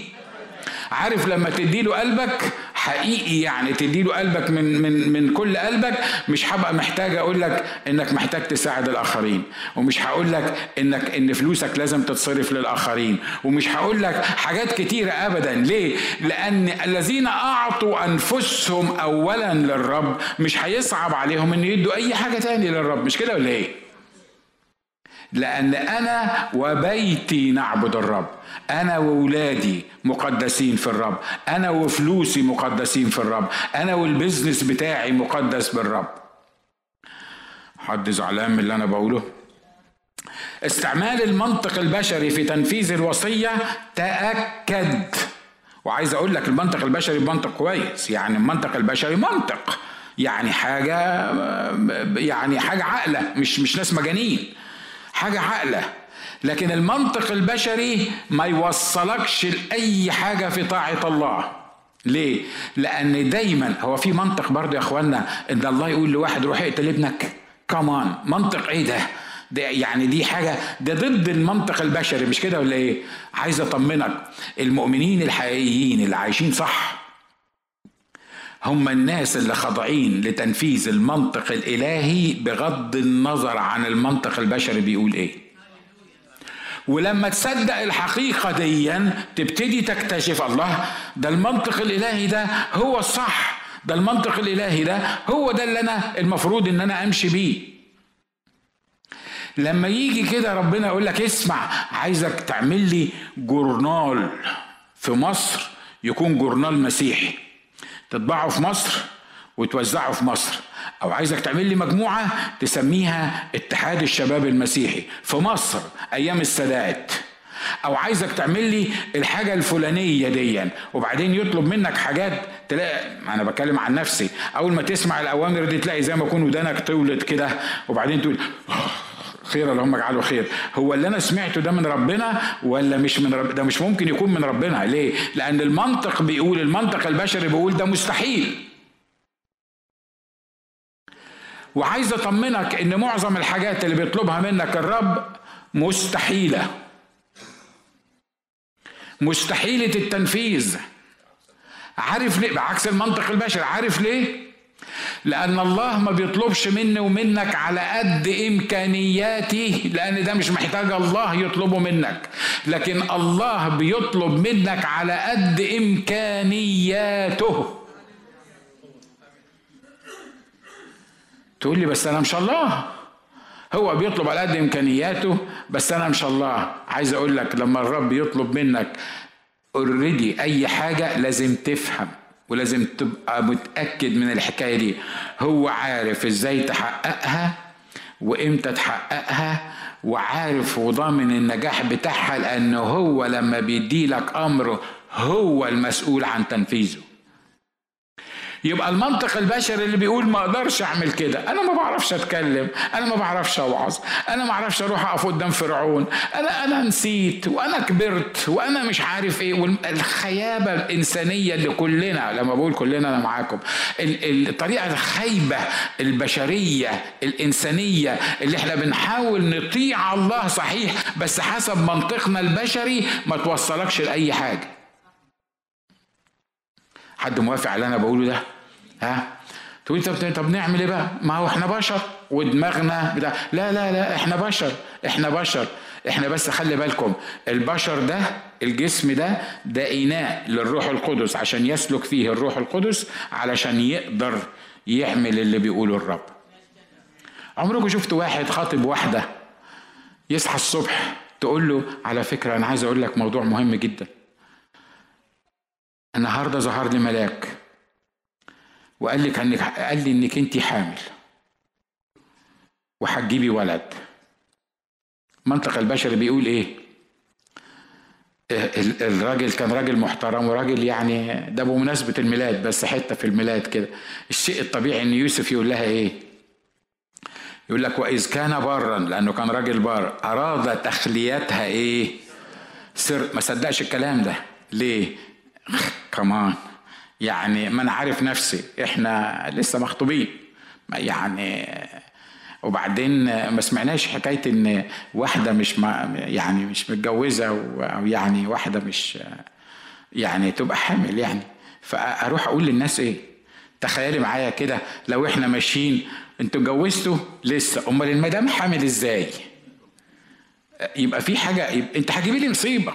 عارف لما تديله قلبك حقيقي، يعني تديله قلبك من كل قلبك، مش هبقى محتاج اقول لك انك محتاج تساعد الاخرين، ومش هقول لك ان فلوسك لازم تتصرف للاخرين، ومش هقول لك حاجات كتيره ابدا. ليه؟ لان الذين اعطوا انفسهم اولا للرب مش هيصعب عليهم ان يدوا اي حاجه تاني للرب، مش كده ولا ايه؟ لأن أنا وبيتي نعبد الرب، أنا وولادي مقدسين في الرب، أنا وفلوسي مقدسين في الرب، أنا والبزنس بتاعي مقدس بالرب. حد زعلان من اللي أنا بقوله؟ استعمال المنطق البشري في تنفيذ الوصية تأكد. وعايز أقول لك المنطق البشري منطق كويس، يعني المنطق البشري منطق يعني حاجة عقلة، مش ناس مجانين، حاجة عقلة. لكن المنطق البشري ما يوصلكش لأي حاجة في طاعة الله. ليه؟ لأن دايما هو في منطق برضو يا أخوانا، إن الله يقول لواحد روح اقتل ابنك، كمان منطق إيه ده يعني دي حاجة ده ضد المنطق البشري، مش كده ولا إيه؟ عايز أطمنك، المؤمنين الحقيقيين اللي عايشين صح هم الناس اللي خاضعين لتنفيذ المنطق الإلهي بغض النظر عن المنطق البشري بيقول إيه. ولما تصدق الحقيقة دي تبتدي تكتشف الله، ده المنطق الإلهي ده هو الصح، ده المنطق الإلهي ده هو ده اللي أنا المفروض إن أنا أمشي بيه. لما يجي كده ربنا يقول لك اسمع، عايزك تعمل لي جورنال في مصر، يكون جورنال مسيحي تطبعه في مصر وتوزعه في مصر، أو عايزك تعمل لي مجموعة تسميها اتحاد الشباب المسيحي في مصر أيام السادات، أو عايزك تعمل لي الحاجة الفلانية دي، وبعدين يطلب منك حاجات تلاقي، أنا بكلم عن نفسي، أول ما تسمع الأوامر دي تلاقي زي ما يكون ودانك طولت كده، وبعدين تقول خير اللهم اجعله خير، هو اللي انا سمعته ده من ربنا ولا مش من ربنا؟ ده مش ممكن يكون من ربنا. ليه؟ لان المنطق بيقول، المنطق البشري بيقول ده مستحيل. وعايز اطمنك ان معظم الحاجات اللي بيطلبها منك الرب مستحيلة، مستحيلة التنفيذ. عارف ليه؟ بعكس المنطق البشري. عارف ليه؟ لأن الله ما بيطلبش مني ومنك على قد إمكانياتي، لأن ده مش محتاج الله يطلبه منك، لكن الله بيطلب منك على قد إمكانياته. تقول لي بس أنا مش الله، هو بيطلب على قد إمكانياته بس أنا مش الله. عايز أقول لك لما الرب يطلب منك اوريدي أي حاجة لازم تفهم، ولازم تبقى متأكد من الحكاية دي، هو عارف ازاي تحققها وامتى تحققها، وعارف وضامن النجاح بتاعها، لأنه هو لما بيديلك أمر هو المسؤول عن تنفيذه. يبقى المنطق البشري اللي بيقول ما اقدرش اعمل كده، انا ما بعرفش اتكلم، انا ما بعرفش اوعظ، انا ما اعرفش اروح اقف قدام فرعون، انا نسيت، وانا كبرت، وانا مش عارف ايه. والخيابه الانسانيه اللي كلنا، لما بقول كلنا انا معاكم، الطريقه الخايبه البشريه الانسانيه اللي احنا بنحاول نطيع الله صحيح بس حسب منطقنا البشري ما توصلكش لاي حاجه. حد موافق على اللي انا بقوله ده؟ ها؟ تقول طب نعمل ايه بقى؟ ما هو احنا بشر ودماغنا بتاع. لا لا لا، احنا بشر. احنا بس خلي بالكم، البشر ده الجسم ده اناء للروح القدس عشان يسلك فيه الروح القدس علشان يقدر يعمل اللي بيقوله الرب. عمركم شفتوا واحد خاطب واحده يصحى الصبح تقول له على فكره انا عايز اقول لك موضوع مهم جدا، النهارده ظهر لي ملاك وقال لي انك انت حامل وهتجيبي ولد. المنطق البشري بيقول ايه؟ الراجل كان راجل محترم وراجل يعني ده بمناسبه الميلاد، بس حته في الميلاد كده، الشيء الطبيعي ان يوسف يقول لها ايه؟ يقول لك واذ كان برا، لانه كان راجل بار، اراد تخليتها ايه؟ سر. ما صدقش الكلام ده ليه؟ كمان يعني ما انا عارف نفسي، احنا لسه مخطوبين يعني، وبعدين ما سمعناش حكايه ان واحده مش متجوزه او يعني واحده مش يعني تبقى حامل يعني، فاروح اقول للناس ايه؟ تخيلي معايا كده لو احنا ماشيين، انتوا اتجوزتوا لسه، امال المدام حامل ازاي؟ يبقى في حاجه، يبقى انت هتجيبي لي مصيبه،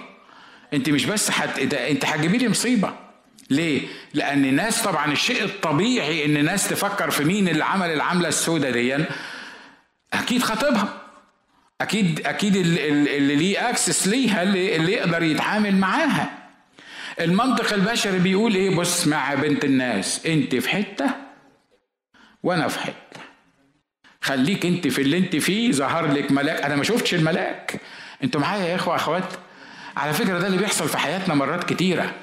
انت مش بس انت هتجيبي لي مصيبه. ليه؟ لان الناس طبعا الشيء الطبيعي ان الناس تفكر في مين اللي عمل العمله السوداء دي، اكيد خطيبها، اكيد اللي ليه اكسس ليها، اللي يقدر يتعامل معاها. المنطق البشري بيقول ايه؟ بص مع بنت الناس، انت في حته وانا في حته، خليك انت في اللي انت فيه، ظهر لك ملاك، انا ما شفتش الملاك. انتوا معايا يا اخوه اخوات؟ على فكرة ده اللي بيحصل في حياتنا مرات كتيرة،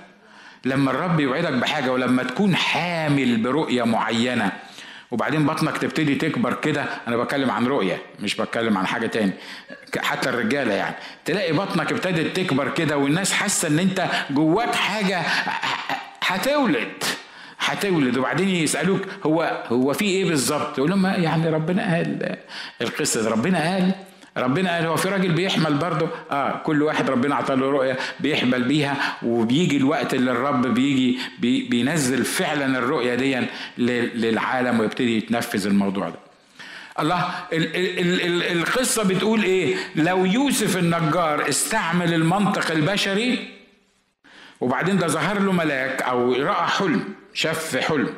لما الرب يوعدك بحاجة، ولما تكون حامل برؤية معينة وبعدين بطنك تبتدي تكبر كده، أنا بتكلم عن رؤية مش بتكلم عن حاجة تاني، حتى الرجالة يعني تلاقي بطنك ابتدت تكبر كده والناس حاسة إن أنت جواك حاجة هتولد، وبعدين يسألوك هو في إيه بالظبط؟ تقول لهم يعني ربنا قال القصة دي، ربنا قال هو في راجل بيحمل برضه؟ كل واحد ربنا عطى له رؤيه بيحمل بيها، وبيجي الوقت اللي الرب بيجي بينزل فعلا الرؤيه دي للعالم ويبتدي يتنفذ الموضوع ده. الله، القصه بتقول ايه؟ لو يوسف النجار استعمل المنطق البشري، وبعدين ده ظهر له ملاك او راى حلم، شاف حلم.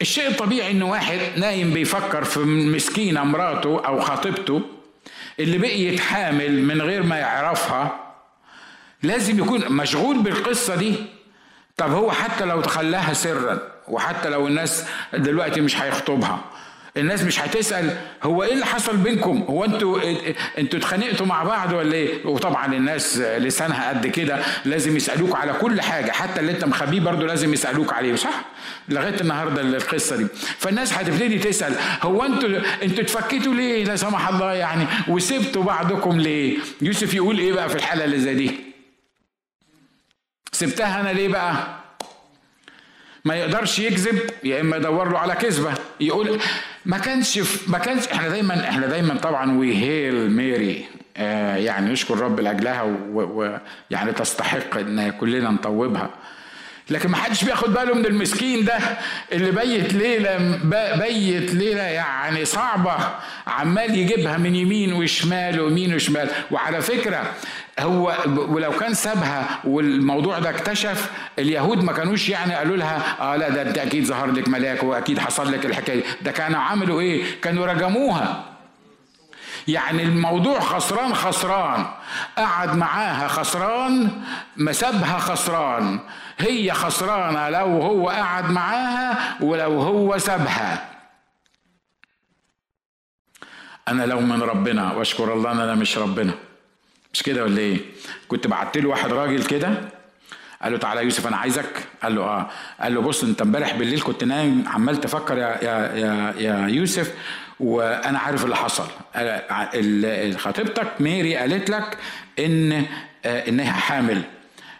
الشيء الطبيعي إن واحد نايم بيفكر في مسكينة مراته أو خطيبته اللي بقيت حامل من غير ما يعرفها، لازم يكون مشغول بالقصة دي. طب هو حتى لو تخلاها سرا، وحتى لو الناس دلوقتي مش هيخطبها، الناس مش هتسأل هو ايه اللي حصل بينكم، هو انتوا اتخانقتوا مع بعض ولا ايه؟ وطبعا الناس لسانها قد كده لازم يسألوك على كل حاجة، حتى اللي انت مخبيه برضو لازم يسألوك عليه، صح؟ لغاية النهاردة القصة دي، فالناس هتبتدي تسأل هو انتوا اتفكيتوا ليه لا سمح الله يعني، وسبتوا بعضكم ليه؟ يوسف يقول ايه بقى في الحالة اللي زي دي؟ سبتها انا ليه بقى؟ ما يقدرش يكذب، يا اما يدور له على كذبه، يقول ما كانش احنا دايما طبعا وي هيل ميري، يعني نشكر الرب لاجلها، ويعني تستحق ان كلنا نطوبها، لكن ما حدش بياخد باله من المسكين ده اللي بيت ليله يعني صعبه، عمال يجيبها من يمين وشمال ويمين وشمال. وعلى فكره هو ولو كان سابها والموضوع ده اكتشف، اليهود ما كانوش يعني قالوا لها لا ده اكيد ظهر لك ملاك واكيد حصل لك الحكايه، ده كانوا عملوا ايه؟ كانوا رجموها. يعني الموضوع خسران، قعد معاها خسران، مسابها خسران، هي خسرانه لو هو قعد معاها ولو هو سابها. انا لو من ربنا، واشكر الله ان انا مش ربنا. مش كده ولا ايه؟ كنت بعت له واحد راجل كده قال له تعالى يوسف انا عايزك، قال له اه، قال له بص انت امبارح بالليل كنت نايم عمال تفكر يا يوسف، وانا عارف اللي حصل. خطيبتك ميري قالت لك ان انها حامل،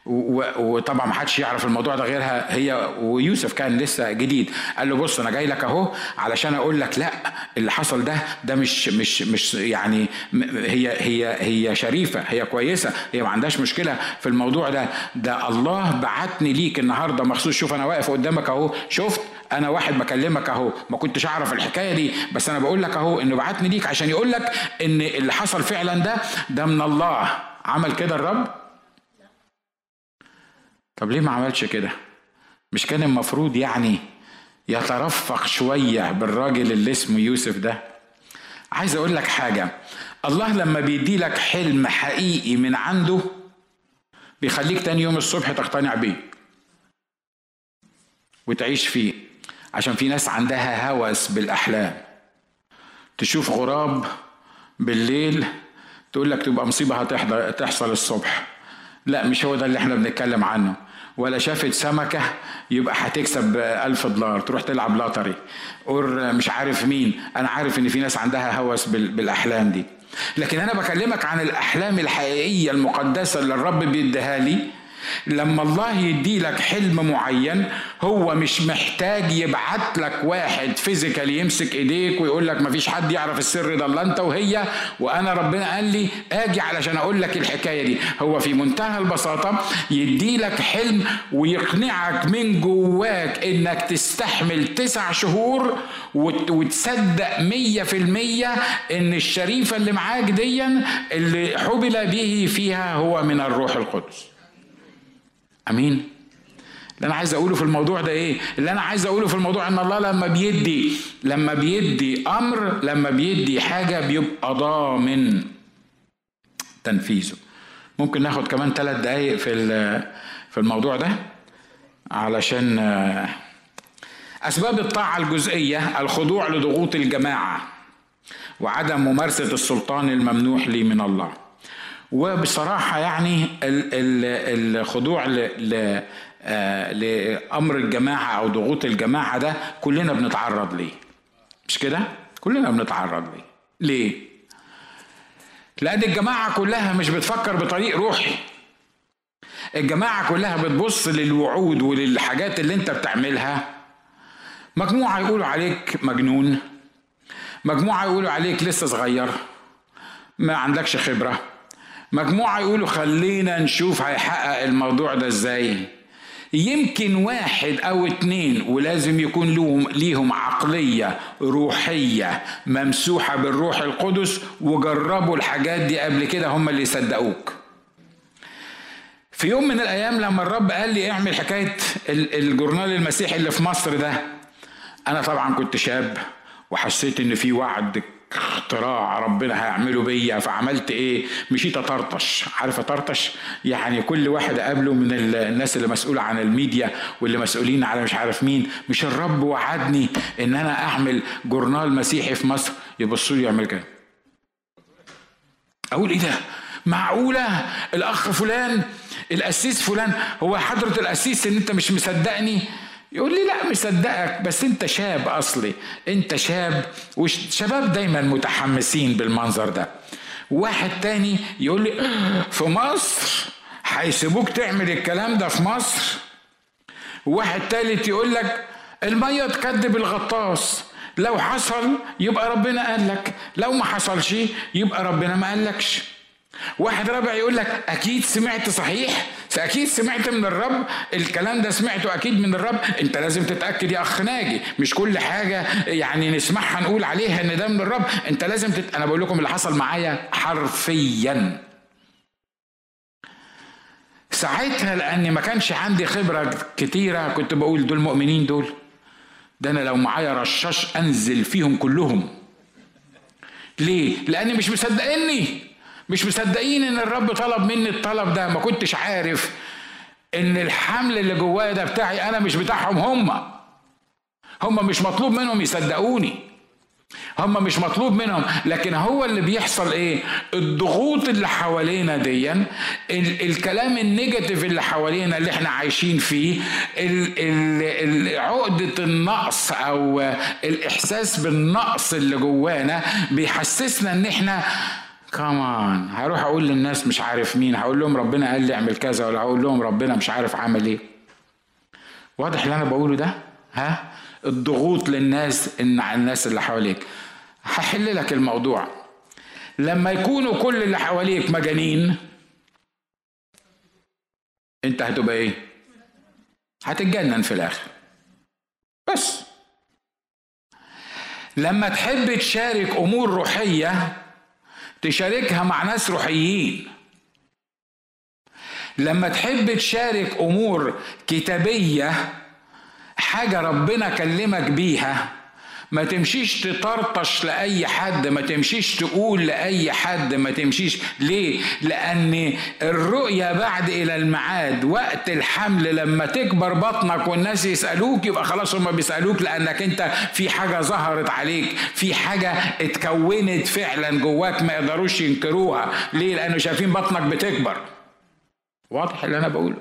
وطبعا ما حدش يعرف الموضوع ده غيرها هي، ويوسف كان لسه جديد. قال له بص انا جاي لك اهو علشان اقول لك لا، اللي حصل ده مش يعني هي شريفه، هي كويسه، هي ما عندهاش مشكله في الموضوع ده الله بعتني ليك النهارده مخصوص. شوف انا واقف قدامك اهو، شفت انا واحد بكلمك اهو، ما كنتش اعرف الحكايه دي، بس انا بقول لك اهو انه بعتني ليك عشان يقول لك ان اللي حصل فعلا ده من الله. عمل كده الرب؟ طب ليه ما عملش كده؟ مش كان المفروض يعني يترفق شوية بالراجل اللي اسمه يوسف ده؟ عايز اقول لك حاجة، الله لما بيدي لك حلم حقيقي من عنده بيخليك تاني يوم الصبح تقتنع بيه وتعيش فيه. عشان في ناس عندها هوس بالأحلام، تشوف غراب بالليل تقول لك تبقى مصيبة هتحصل الصبح، لا مش هو ده اللي احنا بنتكلم عنه. ولا شافت سمكة يبقى هتكسب $1000، تروح تلعب لاتري، قر مش عارف مين. انا عارف ان في ناس عندها هوس بالاحلام دي، لكن انا بكلمك عن الاحلام الحقيقية المقدسة اللي الرب بيديها لي. لما الله يدي لك حلم معين هو مش محتاج يبعت لك واحد فيزيكال يمسك ايديك ويقول لك مفيش حد يعرف السر ده الا انت وهي، وانا ربنا قال لي اجي علشان اقول لك الحكايه دي. هو في منتهى البساطه يدي لك حلم ويقنعك من جواك انك تستحمل 9 شهور وتصدق 100% ان الشريفه اللي معاك دي اللي حبل به فيها هو من الروح القدس. امين. اللي انا عايز اقوله في الموضوع ده ايه؟ اللي انا عايز اقوله في الموضوع ان الله لما بيدي امر، لما بيدي حاجه بيبقى ضامن تنفيذه. ممكن ناخد كمان 3 دقايق في الموضوع ده علشان اسباب الطاعه الجزئيه الخضوع لضغوط الجماعه وعدم ممارسه السلطان الممنوح لي من الله. وبصراحة يعني الخضوع لأمر الجماعة أو ضغوط الجماعة ده كلنا بنتعرض ليه، مش كده؟ كلنا بنتعرض ليه. ليه؟ لأن الجماعة كلها مش بتفكر بطريق روحي، الجماعة كلها بتبص للوعود وللحاجات اللي انت بتعملها. مجموعة يقولوا عليك مجنون، مجموعة يقولوا عليك لسه صغير ما عندكش خبرة، مجموعة يقولوا خلينا نشوف هيحقق الموضوع ده ازاي. يمكن 1 أو 2 ولازم يكون ليهم عقلية روحية ممسوحة بالروح القدس وجربوا الحاجات دي قبل كده، هم اللي يصدقوك. في يوم من الأيام لما الرب قال لي اعمل حكاية الجورنال المسيحي اللي في مصر ده، أنا طبعا كنت شاب وحسيت إن في وعد اختراع ربنا هيعمله بيا. فعملت ايه؟ مشيت اطرطش، عارف اطرطش يعني كل واحد اقابله من الناس اللي مسؤوله عن الميديا واللي مسؤولين على مش عارف مين. مش الرب وعدني ان انا اعمل جورنال مسيحي في مصر؟ يبصوا لي يعمل كده، اقول ايه ده؟ معقوله الاخ فلان القسيس فلان هو حضره القسيس ان انت مش مصدقني؟ يقول لي لا مصدقك، بس انت شاب، اصلي انت شاب، والشباب دايما متحمسين بالمنظر ده. واحد تاني يقول لي في مصر هيسيبوك تعمل الكلام ده في مصر. واحد تالت يقول لك الميه تكذب الغطاس، لو حصل يبقى ربنا قال لك، لو ما حصلش يبقى ربنا ما قالكش. واحد رابع يقول لك اكيد سمعت، صحيح اكيد سمعت من الرب الكلام ده، سمعته اكيد من الرب. انت لازم تتاكد يا اخ ناجي، مش كل حاجه يعني نسمعها نقول عليها ان ده من الرب، انت لازم انا بقول لكم اللي حصل معايا حرفيا ساعتها، لان ما كانش عندي خبره كتيره. كنت بقول دول مؤمنين، دول ده انا لو معايا رشاش انزل فيهم كلهم. ليه؟ لاني مش مصدقين ان الرب طلب مني الطلب ده. ما كنتش عارف ان الحمل اللي جوايا ده بتاعي انا، مش بتاعهم هم مش مطلوب منهم يصدقوني. هم مش مطلوب منهم، لكن هو اللي بيحصل ايه؟ الضغوط اللي حوالينا دي، الكلام النيجاتيف اللي حوالينا اللي احنا عايشين فيه، عقدة النقص او الاحساس بالنقص اللي جوانا بيحسسنا ان احنا كمان. هروح اقول للناس مش عارف مين، هقول لهم ربنا قال لي اعمل كذا، ولا هقول لهم ربنا مش عارف عمل ايه. واضح اللي انا بقوله ده؟ ها؟ الضغوط للناس، ان على الناس اللي حواليك. هحل لك الموضوع. لما يكونوا كل اللي حواليك مجانين، انت هتبقى ايه؟ هتتجنن في الاخر. بس لما تحب تشارك امور روحية تشاركها مع ناس روحيين. لما تحب تشارك امور كتابية، حاجة ربنا كلمك بيها، ما تمشيش تطرطش لأي حد، ما تمشيش تقول لأي حد، ما تمشيش. ليه؟ لأن الرؤية بعد إلى الميعاد. وقت الحمل لما تكبر بطنك والناس يسألوك، يبقى خلاص هما بيسألوك لأنك أنت في حاجة ظهرت عليك، في حاجة اتكونت فعلا جواك ما يقدروش ينكروها. ليه؟ لأنه شايفين بطنك بتكبر. واضح اللي أنا بقوله؟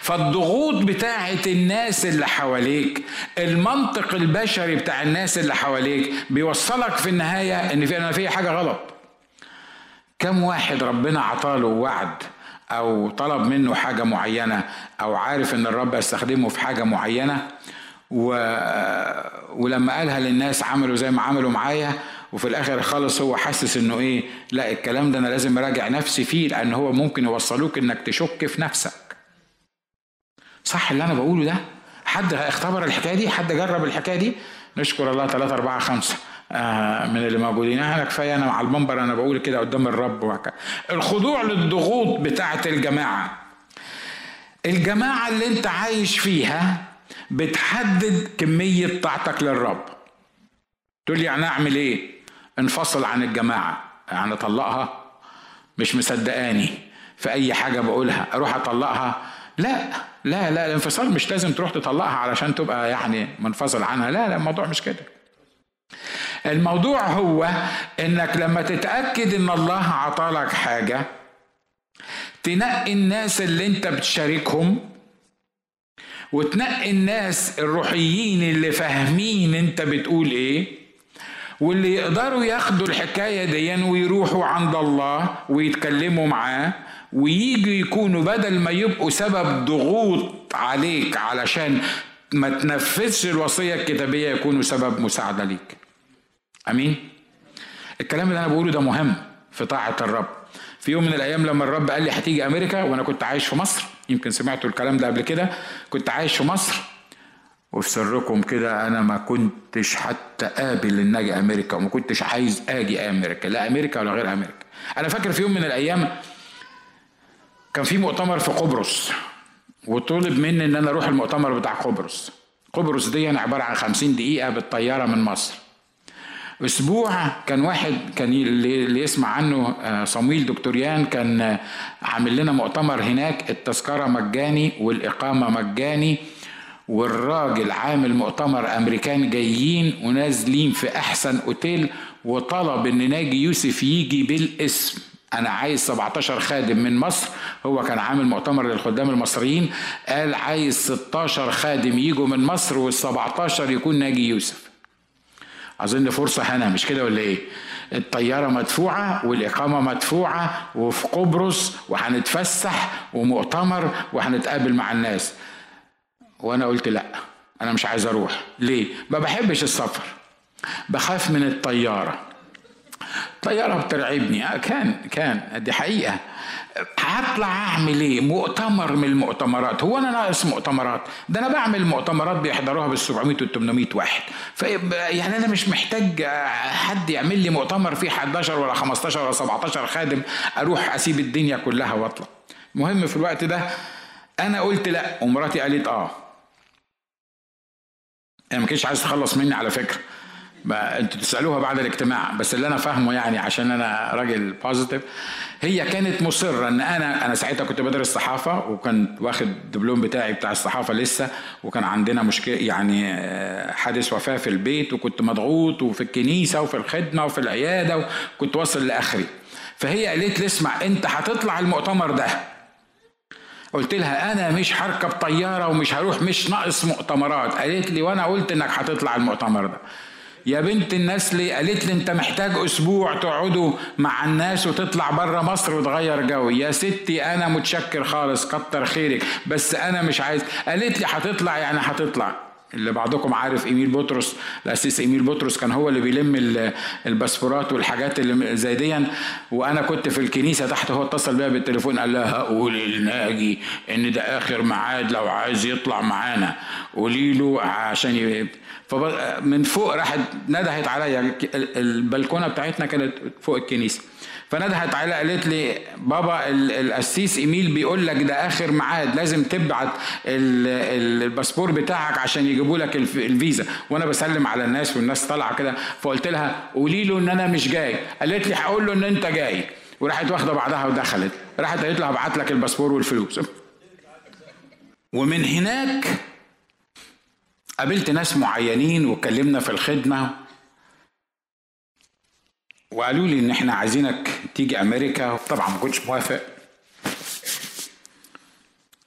فالضغوط بتاعت الناس اللي حواليك، المنطق البشري بتاع الناس اللي حواليك، بيوصلك في النهاية ان في حاجة غلط. كم واحد ربنا عطاله وعد او طلب منه حاجة معينة، او عارف ان الرب يستخدمه في حاجة معينة، ولما قالها للناس عملوا زي ما عملوا معايا، وفي الاخر خالص هو حاسس انه ايه، لا الكلام ده انا لازم اراجع نفسي فيه، لان هو ممكن يوصلوك انك تشك في نفسك. صح اللي انا بقوله ده؟ حد اختبر الحكايه دي؟ حد جرب الحكايه دي؟ نشكر الله 3 4 5 من اللي موجودين. انا كفايه انا على المنبر انا بقول كده قدام الرب وكده. الخضوع للضغوط بتاعه الجماعه. الجماعه اللي انت عايش فيها بتحدد كميه طاعتك للرب. تقول لي يعني اعمل ايه؟ انفصل عن الجماعه، يعني اطلقها، مش مصدقاني في اي حاجه بقولها، اروح اطلقها. لا الانفصال مش لازم تروح تطلقها علشان تبقى يعني منفصل عنها. لا الموضوع مش كده. الموضوع هو انك لما تتأكد ان الله عطالك حاجة، تنقي الناس اللي انت بتشاركهم، وتنقي الناس الروحيين اللي فاهمين انت بتقول ايه، واللي يقدروا ياخدوا الحكاية دي ويروحوا عند الله ويتكلموا معاه، وييجوا يكونوا بدل ما يبقوا سبب ضغوط عليك علشان ما تنفذش الوصية الكتابية، يكونوا سبب مساعدة ليك. أمين؟ الكلام اللي أنا بقوله ده مهم في طاعة الرب. في يوم من الأيام لما الرب قال لي هتيجي أمريكا، وأنا كنت عايش في مصر، يمكن سمعتوا الكلام ده قبل كده، كنت عايش في مصر. وفي سركم كده انا ما كنتش حتى قابل ان اجي امريكا، وما كنتش عايز اجي امريكا، لا امريكا ولا غير امريكا. انا فاكر في يوم من الايام كان في مؤتمر في قبرص، وطلب مني ان انا اروح المؤتمر بتاع قبرص. قبرص دي عباره عن 50 دقيقه بالطياره من مصر. اسبوع كان واحد كان اللي يسمع عنه صمويل دكتوريان، كان عامل لنا مؤتمر هناك، التذكره مجاني والاقامه مجاني، والراجل عامل مؤتمر امريكان جايين ونازلين في احسن اوتيل، وطلب ان ناجي يوسف يجي بالاسم. انا عايز 17 خادم من مصر، هو كان عامل مؤتمر للخدام المصريين، قال عايز 16 خادم يجوا من مصر، وال17 يكون ناجي يوسف. اظن فرصه هنا، مش كده ولا ايه؟ الطياره مدفوعه والاقامه مدفوعه، وفي قبرص، وهنتفسح ومؤتمر وهنتقابل مع الناس. وانا قلت لا، انا مش عايز اروح. ليه؟ ما بحبش السفر، بخاف من الطياره، الطياره بترعبني. كان دي حقيقه. هطلع اعمل ايه؟ مؤتمر من المؤتمرات، هو انا ناقص مؤتمرات؟ ده انا بعمل مؤتمرات بيحضروها بال700 و800 واحد، يعني انا مش محتاج حد يعمل لي مؤتمر فيه 11 ولا 15 ولا 17 خادم، اروح اسيب الدنيا كلها واطلع. المهم في الوقت ده انا قلت لا، ومراتي قالت اه. انا ما كنتش عايز تخلص مني على فكره، انتوا تسألوها بعد الاجتماع، بس اللي انا فاهمه يعني عشان انا راجل بوزيتيف، هي كانت مصرة ان انا ساعتها كنت بدرس صحافة وكان واخد الدبلوم بتاعي بتاع الصحافة لسه، وكان عندنا مشكلة يعني حادث وفاة في البيت، وكنت مضغوط وفي الكنيسة وفي الخدمة وفي العيادة وكنت واصل لاخري. فهي قالت لي اسمع انت هتطلع المؤتمر ده. قلت لها انا مش هركب طيارة ومش هروح، مش ناقص مؤتمرات. قالت لي وانا قلت انك هتطلع المؤتمر ده يا بنت الناس ليه؟ قالت لي انت محتاج اسبوع تقعدوا مع الناس وتطلع بره مصر وتغير جو. يا ستي انا متشكر خالص كتر خيرك بس انا مش عايز. قالت لي هتطلع يعني هتطلع. اللي بعضكم عارف ايميل بطرس، الاسيس ايميل بطرس كان هو اللي بيلم الباسبورات والحاجات اللي زي دي، وانا كنت في الكنيسه تحت. هو اتصل بيا بالتليفون قال لها هقول لناجي ان ده اخر ميعاد لو عايز يطلع معانا قولي له عشان من فوق راحت ندهت عليا، البلكونه بتاعتنا كانت فوق الكنيسه، فندهت عليا قالت لي بابا القسيس ايميل بيقول لك ده اخر ميعاد لازم تبعت الباسبور بتاعك عشان يجيبوا لك الفيزا. وانا بسلم على الناس والناس طالعه كده، فقلت لها قولي له ان انا مش جاي. قالت لي هقول له ان انت جاي، وراحت واخده بعدها ودخلت. راحت قالت لها ابعت لك الباسبور والفلوس. ومن هناك قابلت ناس معينين واتكلمنا في الخدمة وقالوا لي ان احنا عايزينك تيجي امريكا. طبعا ما كنتش موافق،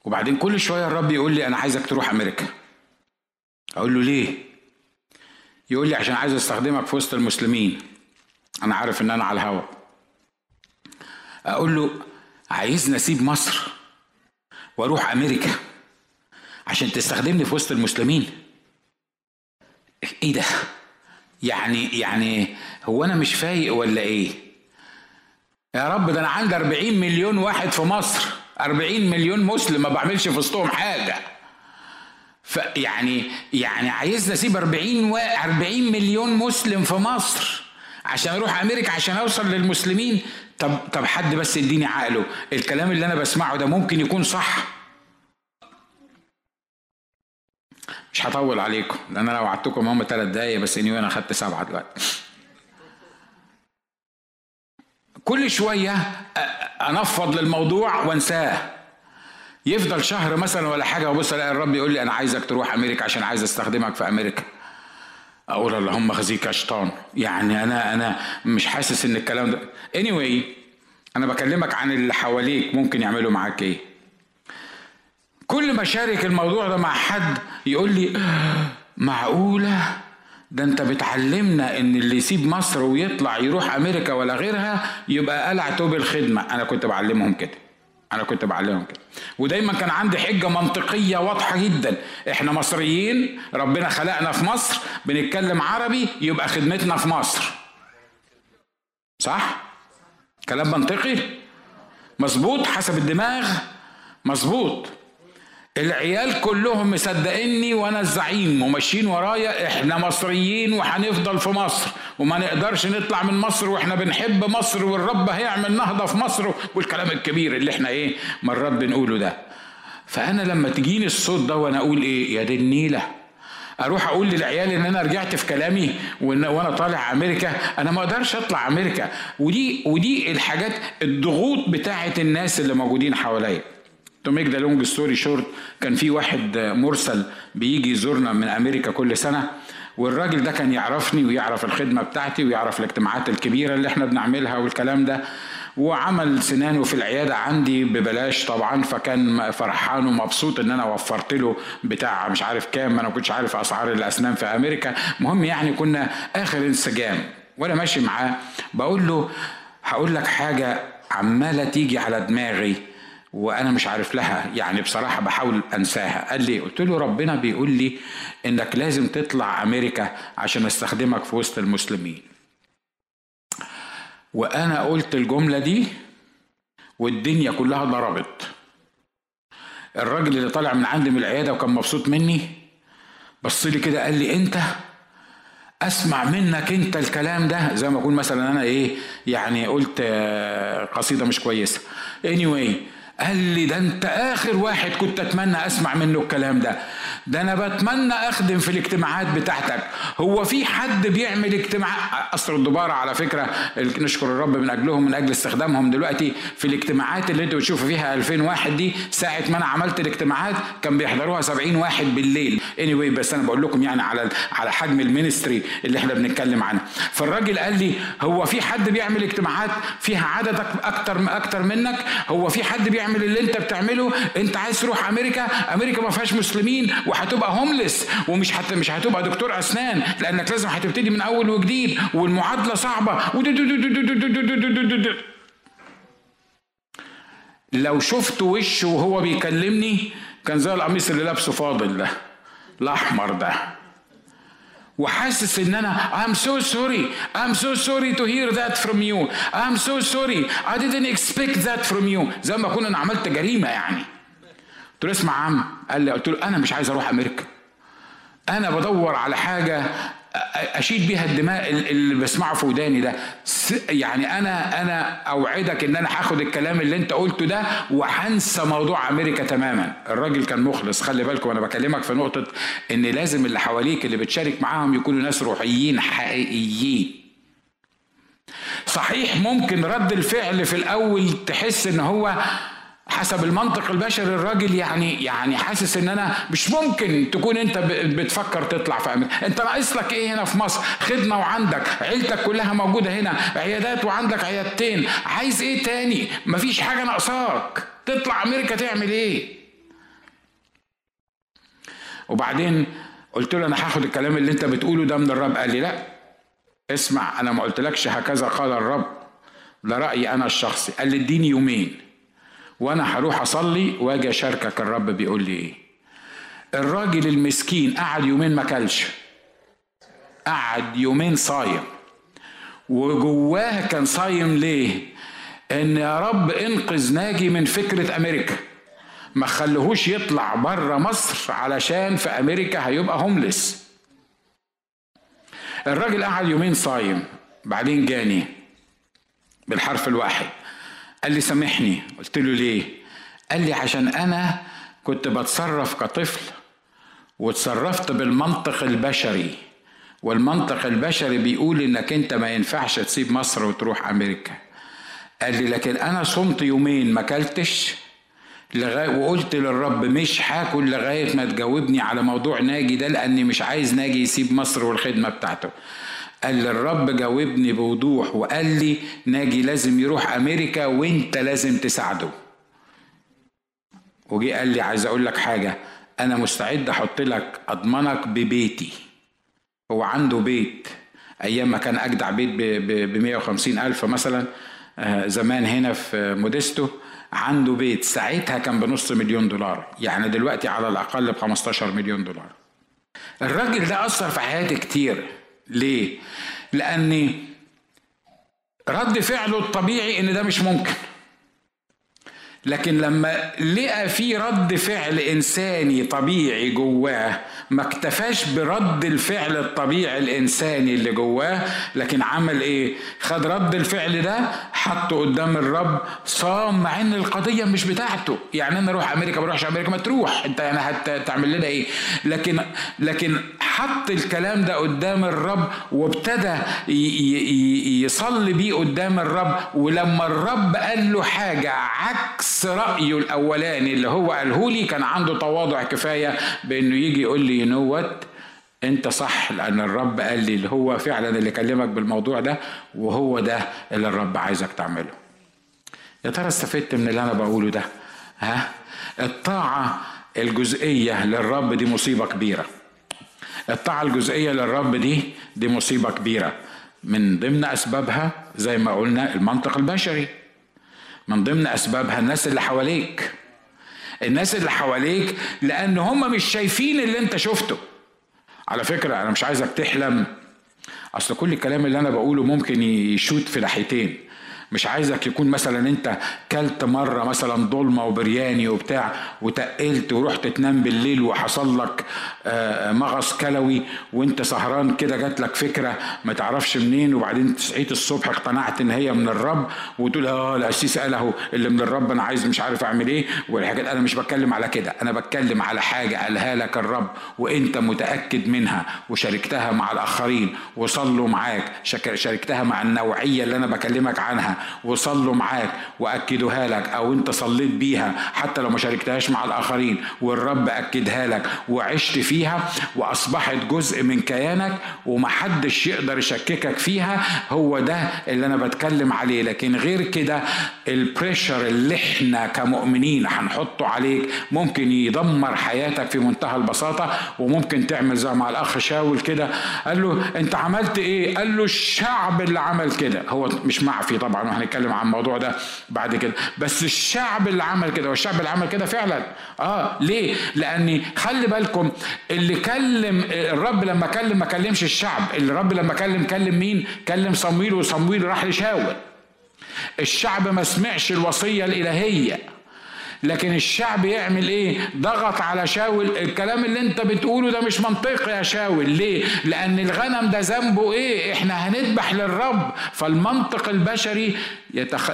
وبعدين كل شوية الرب يقول لي انا عايزك تروح امريكا. اقول له ليه؟ يقول لي عشان عايز استخدمك في وسط المسلمين، انا عارف ان انا على الهوا. اقول له عايزني اسيب مصر واروح امريكا عشان تستخدمني في وسط المسلمين؟ ايه ده؟ يعني هو انا مش فايق ولا ايه؟ يا رب ده انا عندي 40 مليون واحد في مصر، 40 مليون مسلم ما بعملش في وسطهم حاجه. يعني عايزني اسيب 40 مليون مسلم في مصر عشان اروح امريكا عشان اوصل للمسلمين؟ طب حد بس يديني عقله، الكلام اللي انا بسمعه ده ممكن يكون صح؟ مش هطول عليكم لان انا لو وعدتكم هم 3 دقايق بس اني وانا خدت 7 دلوقتي. كل شويه انفض للموضوع وانساه، يفضل شهر مثلا ولا حاجه وابص الاقي الرب يقول لي انا عايزك تروح امريكا عشان عايز استخدمك في امريكا. اقول اللهم خزيك يا شيطان، يعني انا مش حاسس ان الكلام ده. anyway انا بكلمك عن اللي حواليك ممكن يعملوا معاك ايه. كل ما شارك الموضوع ده مع حد يقول لي معقولة ده انت بتعلمنا ان اللي يسيب مصر ويطلع يروح امريكا ولا غيرها يبقى قلع توب الخدمة. انا كنت بعلمهم كده ودايما كان عندي حجة منطقية واضحة جدا، احنا مصريين ربنا خلقنا في مصر بنتكلم عربي يبقى خدمتنا في مصر، صح؟ كلام منطقي مظبوط حسب الدماغ مظبوط. العيال كلهم مصدقيني وانا الزعيم وماشيين ورايا، احنا مصريين وحنفضل في مصر وما نقدرش نطلع من مصر واحنا بنحب مصر والرب هيعمل نهضة في مصر والكلام الكبير اللي احنا ايه مرات بنقوله ده. فانا لما تجيني الصوت ده وانا اقول ايه يا دي النيلة، اروح اقول للعيال ان انا رجعت في كلامي وانا طالع امريكا؟ انا ما اقدرش اطلع امريكا. ودي الحاجات الضغوط بتاعت الناس اللي موجودين حواليا. To make the long story short، كان في واحد مرسل بيجي يزورنا من امريكا كل سنه، والراجل ده كان يعرفني ويعرف الخدمه بتاعتي ويعرف الاجتماعات الكبيره اللي احنا بنعملها والكلام ده، وعمل سنانه في العياده عندي ببلاش طبعا، فكان فرحان ومبسوط ان انا وفرت له بتاع مش عارف كام، انا ما كنتش عارف اسعار الاسنان في امريكا. المهم يعني كنا اخر انسجام وانا ماشي معاه بقول له هقول لك حاجه عماله تيجي على دماغي وانا مش عارف لها، يعني بصراحه بحاول انساها. قال لي قلت له ربنا بيقول لي انك لازم تطلع امريكا عشان استخدمك في وسط المسلمين. وانا قلت الجمله دي والدنيا كلها ضربت. الراجل اللي طالع من عندي من العياده وكان مبسوط مني بص لي كده قال لي انت اسمع منك انت الكلام ده، زي ما اكون مثلا انا ايه يعني قلت قصيده مش كويسه. anyway قال لي ده انت اخر واحد كنت اتمنى اسمع منه الكلام ده، ده انا بتمنى اخدم في الاجتماعات بتاعتك. هو في حد بيعمل اجتماع؟ قصر الدبارة على فكرة نشكر الرب من اجلهم، من اجل استخدامهم دلوقتي في الاجتماعات اللي انتوا بتشوفوا فيها 2000 واحد. دي ساعة ما انا عملت الاجتماعات كان بيحضروها 70 واحد بالليل. anyway بس انا بقول لكم يعني على حجم المينستري اللي احنا بنتكلم عنه. فالراجل قال لي هو في حد بيعمل اجتماعات فيها عددك اكتر منك؟ هو في حد بيعمل اللي انت بتعمله؟ انت عايز تروح امريكا ما فيهاش مسلمين وهتبقى هوملس ومش هتبقى دكتور اسنان، لانك لازم هتبتدي من اول وجديد والمعادله صعبه. لو شفت وشه وهو بيكلمني كان زي القميص اللي لابسه فاضل ده الاحمر ده، وحاسس ان انا I'm so sorry to hear that from you. I'm so sorry. I didn't expect that from you. زي ما كنا عملت جريمة يعني. قلت له اسمع عم، قلت له انا مش عايز اروح امريكا. انا بدور على حاجة اشيد بيها الدماء اللي بسمعه في وداني ده. يعني انا اوعدك ان انا هاخد الكلام اللي انت قلته ده وهنسى موضوع امريكا تماما. الراجل كان مخلص. خلي بالكم انا بكلمك في نقطة ان لازم اللي حواليك اللي بتشارك معاهم يكونوا ناس روحيين حقيقيين. صحيح ممكن رد الفعل في الاول تحس ان هو حسب المنطق البشري، الراجل يعني حاسس ان انا مش ممكن تكون انت بتفكر تطلع في امريكا، انت ناقص لك ايه هنا في مصر؟ خدمه وعندك عيلتك كلها موجوده هنا، عيادات وعندك عيادتين، عايز ايه تاني؟ مفيش حاجه ناقصاك، تطلع امريكا تعمل ايه؟ وبعدين قلت له انا هاخد الكلام اللي انت بتقوله ده من الرب. قال لي لا اسمع، انا ما قلتلكش هكذا قال الرب، ده رايي انا الشخصي. قال لي اديني يومين وانا هروح اصلي واجي اشاركك الرب بيقول لي ايه. الراجل المسكين قعد يومين ما كلش، قعد يومين صايم، وجواه كان صايم ليه؟ ان يا رب انقذ ناجي من فكرة امريكا، ما خلوهوش يطلع بره مصر علشان في امريكا هيبقى هوملس. الراجل قعد يومين صايم، بعدين جاني بالحرف الواحد قال لي سامحني. قلت له ليه؟ قال لي عشان انا كنت بتصرف كطفل وتصرفت بالمنطق البشري، والمنطق البشري بيقول انك انت ما ينفعش تسيب مصر وتروح امريكا. قال لي لكن انا صمت يومين ما اكلتش وقلت للرب مش هاكل لغايه ما تجاوبني على موضوع ناجي ده، لاني مش عايز ناجي يسيب مصر والخدمه بتاعته. قال لي الرب جاوبني بوضوح وقال لي ناجي لازم يروح امريكا وانت لازم تساعده. وجي قال لي عايز اقول لك حاجه، انا مستعد احط لك اضمنك ببيتي. هو عنده بيت، ايام ما كان اجدع بيت ب 150,000 مثلا زمان هنا في موديستو، عنده بيت ساعتها كان ب$500,000، يعني دلوقتي على الاقل ب$15 مليون. الراجل ده اثر في حياتي كتير. ليه؟ لأن رد فعله الطبيعي إن ده مش ممكن، لكن لما لقى في رد فعل إنساني طبيعي جواه، ما اكتفاش برد الفعل الطبيعي الإنساني اللي جواه، لكن عمل إيه؟ خد رد الفعل ده حطه قدام الرب، صام، مع إن القضية مش بتاعته. يعني أنا أروح أمريكا ما أروحش أمريكا، ما تروح أنت، يعني هتعمل لنا إيه؟ لكن حط الكلام ده قدام الرب وابتدى يصلي بيه قدام الرب. ولما الرب قال له حاجة عكس رأيه الأولاني اللي هو قالهولي، كان عنده تواضع كفاية بأنه يجي يقول لي ينوت أنت صح، لأن الرب قال لي اللي هو فعلا اللي كلمك بالموضوع ده، وهو ده اللي الرب عايزك تعمله. يا ترى استفدت من اللي أنا بقوله ده؟ ها؟ الطاعة الجزئية للرب دي مصيبة كبيرة. الطاعة الجزئية للرب دي مصيبة كبيرة، من ضمن أسبابها زي ما قلنا المنطق البشري، من ضمن أسبابها الناس اللي حواليك لأن هم مش شايفين اللي انت شفته. على فكرة أنا مش عايزك تحلم، أصل كل الكلام اللي أنا بقوله ممكن يشوت في ناحيتين. مش عايزك يكون مثلا انت كلت مرة مثلا ضلمة وبرياني وبتاع وتقلت ورحت تنام بالليل وحصل لك مغص كلوي وانت سهران كده، جات لك فكرة ما تعرفش منين، وبعدين صحيت الصبح اقتنعت ان هي من الرب وتقول القسيس قال اهو اللي من الرب انا عايز مش عارف اعمل ايه والحاجات. انا مش بتكلم على كده، انا بتكلم على حاجة قالها لك الرب وانت متأكد منها وشاركتها مع الاخرين وصلوا معاك، شاركتها مع النوعية اللي انا بكلمك عنها وصلوا معاك واكدوها لك، او انت صليت بيها حتى لو ما شاركتهاش مع الاخرين والرب اكدها لك وعشت فيها واصبحت جزء من كيانك ومحدش يقدر يشككك فيها. هو ده اللي انا بتكلم عليه. لكن غير كده البريشر اللي احنا كمؤمنين هنحطه عليك ممكن يدمر حياتك في منتهى البساطة، وممكن تعمل زي مع الاخ شاول كده، قال له انت عملت ايه؟ قال له الشعب اللي عمل كده. هو مش معفي طبعا وهنتكلم عن الموضوع ده بعد كده، بس الشعب اللي عمل كده، والشعب اللي عمل كده فعلا ليه؟ لاني خلي بالكم اللي كلم الرب لما كلم ما كلمش الشعب، الرب لما كلم مين؟ كلم صمويل، وصمويل راح لشاول. الشعب ما سمعش الوصية الإلهية، لكن الشعب يعمل ايه؟ ضغط على شاول، الكلام اللي انت بتقوله ده مش منطقي يا شاول. ليه؟ لان الغنم ده ذنبه ايه؟ احنا هنذبح للرب. فالمنطق البشري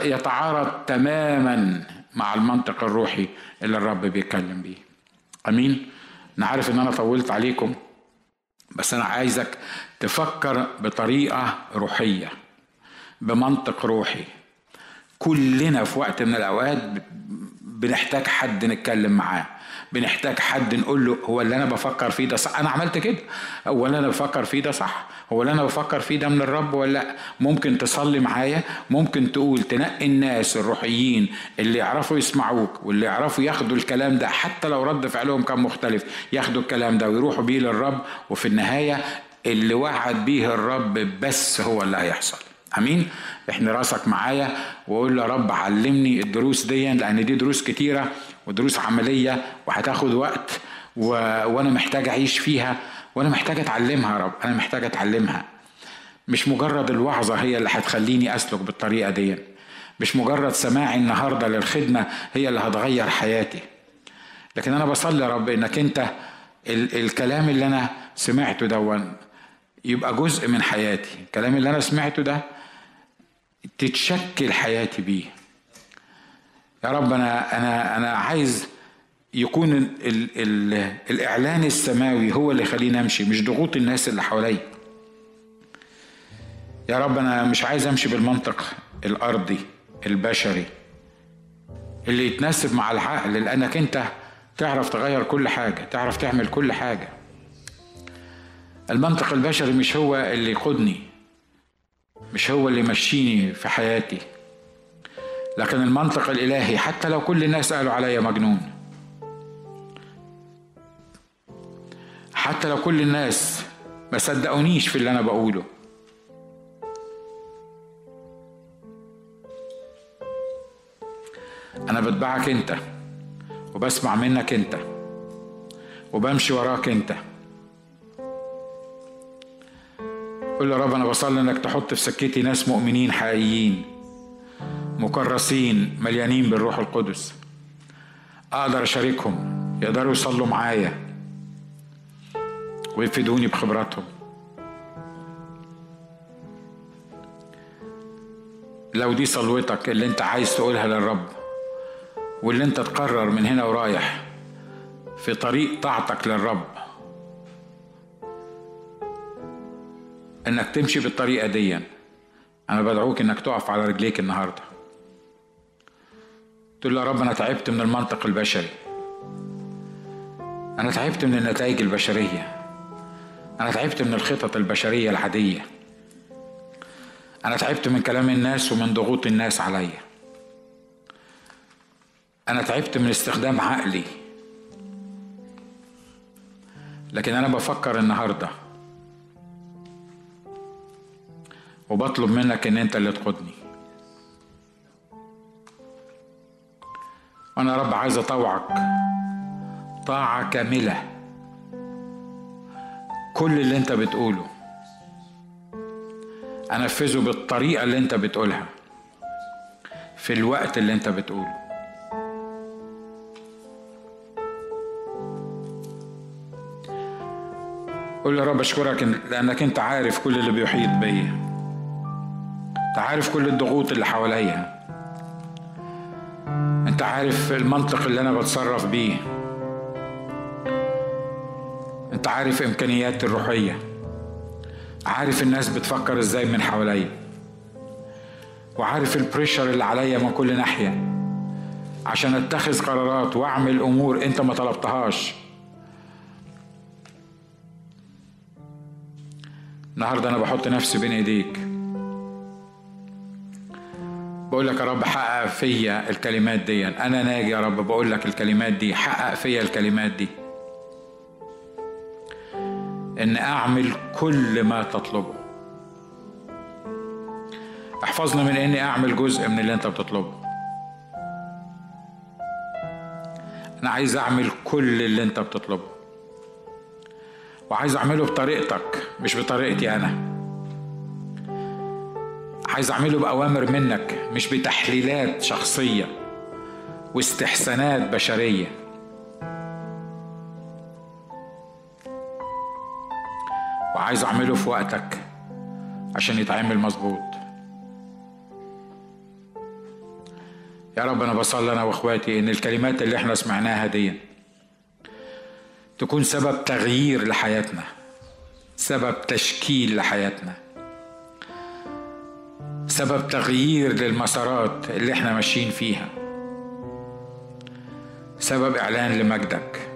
يتعارض تماما مع المنطق الروحي اللي الرب بيتكلم بيه. امين. انا عارف ان انا طولت عليكم، بس انا عايزك تفكر بطريقة روحية، بمنطق روحي. كلنا في وقت من الاوقات بنحتاج حد نتكلم معاه، بنحتاج حد نقول له هو اللي انا بفكر فيه ده صح؟ انا عملت كده؟ هو اللي انا بفكر فيه ده صح؟ هو اللي انا بفكر فيه ده من الرب ولا لا؟ ممكن تصلي معايا، ممكن تقول تنقي الناس الروحيين اللي يعرفوا يسمعوك واللي يعرفوا ياخدوا الكلام ده حتى لو رد فعلهم كان مختلف، ياخدوا الكلام ده ويروحوا بيه للرب، وفي النهاية اللي وعد بيه الرب بس هو اللي هيحصل. امين. احنا راسك معايا وقول يا رب علمني الدروس دي، لان دي دروس كتيرة ودروس عملية وهتاخد وقت وانا محتاج اعيش فيها وانا محتاج اتعلمها. يا رب انا محتاج اتعلمها. مش مجرد الوعظة هي اللي هتخليني اسلك بالطريقة دي، مش مجرد سماعي النهاردة للخدمة هي اللي هتغير حياتي، لكن انا بصلي يا رب انك انت الكلام اللي انا سمعته ده يبقى جزء من حياتي، الكلام اللي انا سمعته ده تتشكل حياتي بيه. يا رب أنا عايز يكون الإعلان السماوي هو اللي خلينا أمشي، مش ضغوط الناس اللي حوالي. يا رب أنا مش عايز أمشي بالمنطق الأرضي البشري اللي يتناسب مع العقل، لأنك أنت تعرف تغير كل حاجة، تعرف تعمل كل حاجة. المنطق البشري مش هو اللي يقودني، مش هو اللي مشيني في حياتي، لكن المنطق الإلهي حتى لو كل الناس قالوا عليا مجنون، حتى لو كل الناس ما صدقونيش في اللي أنا بقوله، أنا بتبعك أنت وبسمع منك أنت وبمشي وراك أنت. قل يا رب أنا بصلي أنك تحط في سكتي ناس مؤمنين حقيقيين مكرسين مليانين بالروح القدس، أقدر أشاركهم، يقدروا يصلوا معايا ويفيدوني بخبراتهم. لو دي صلوتك اللي أنت عايز تقولها للرب واللي أنت تقرر من هنا ورايح في طريق طاعتك للرب انك تمشي بالطريقة دي، انا بدعوك انك تقف على رجليك النهاردة تقول يا رب انا تعبت من المنطق البشري، انا تعبت من النتائج البشرية، انا تعبت من الخطط البشرية العادية، انا تعبت من كلام الناس ومن ضغوط الناس عليا، انا تعبت من استخدام عقلي، لكن انا بفكر النهاردة وبطلب منك ان انت اللي تقودني. وانا يا رب عايز اطوعك طاعة كاملة، كل اللي انت بتقوله انفذه بالطريقة اللي انت بتقولها، في الوقت اللي انت بتقوله. قول يا رب اشكرك لانك انت عارف كل اللي بيحيط بيا، انت عارف كل الضغوط اللي حواليا، انت عارف المنطق اللي انا بتصرف بيه، انت عارف امكانياتي الروحيه، عارف الناس بتفكر ازاي من حواليا، وعارف البريشر اللي عليا من كل ناحيه عشان اتخذ قرارات واعمل امور انت ما طلبتهاش. النهارده انا بحط نفسي بين ايديك، بقول لك يا رب حقق فيا الكلمات دي، انا ناجي يا رب بقول لك الكلمات دي، حقق فيا الكلمات دي ان اعمل كل ما تطلبه. احفظنا من اني اعمل جزء من اللي انت بتطلبه، انا عايز اعمل كل اللي انت بتطلبه، وعايز اعمله بطريقتك مش بطريقتي انا، عايز اعمله باوامر منك مش بتحليلات شخصيه واستحسانات بشريه. وعايز اعمله في وقتك عشان يتعمل مظبوط. يا رب انا بصلي انا واخواتي ان الكلمات اللي احنا سمعناها دي تكون سبب تغيير لحياتنا، سبب تشكيل لحياتنا، سبب تغيير للمسارات اللي احنا ماشيين فيها، سبب إعلان لمجدك.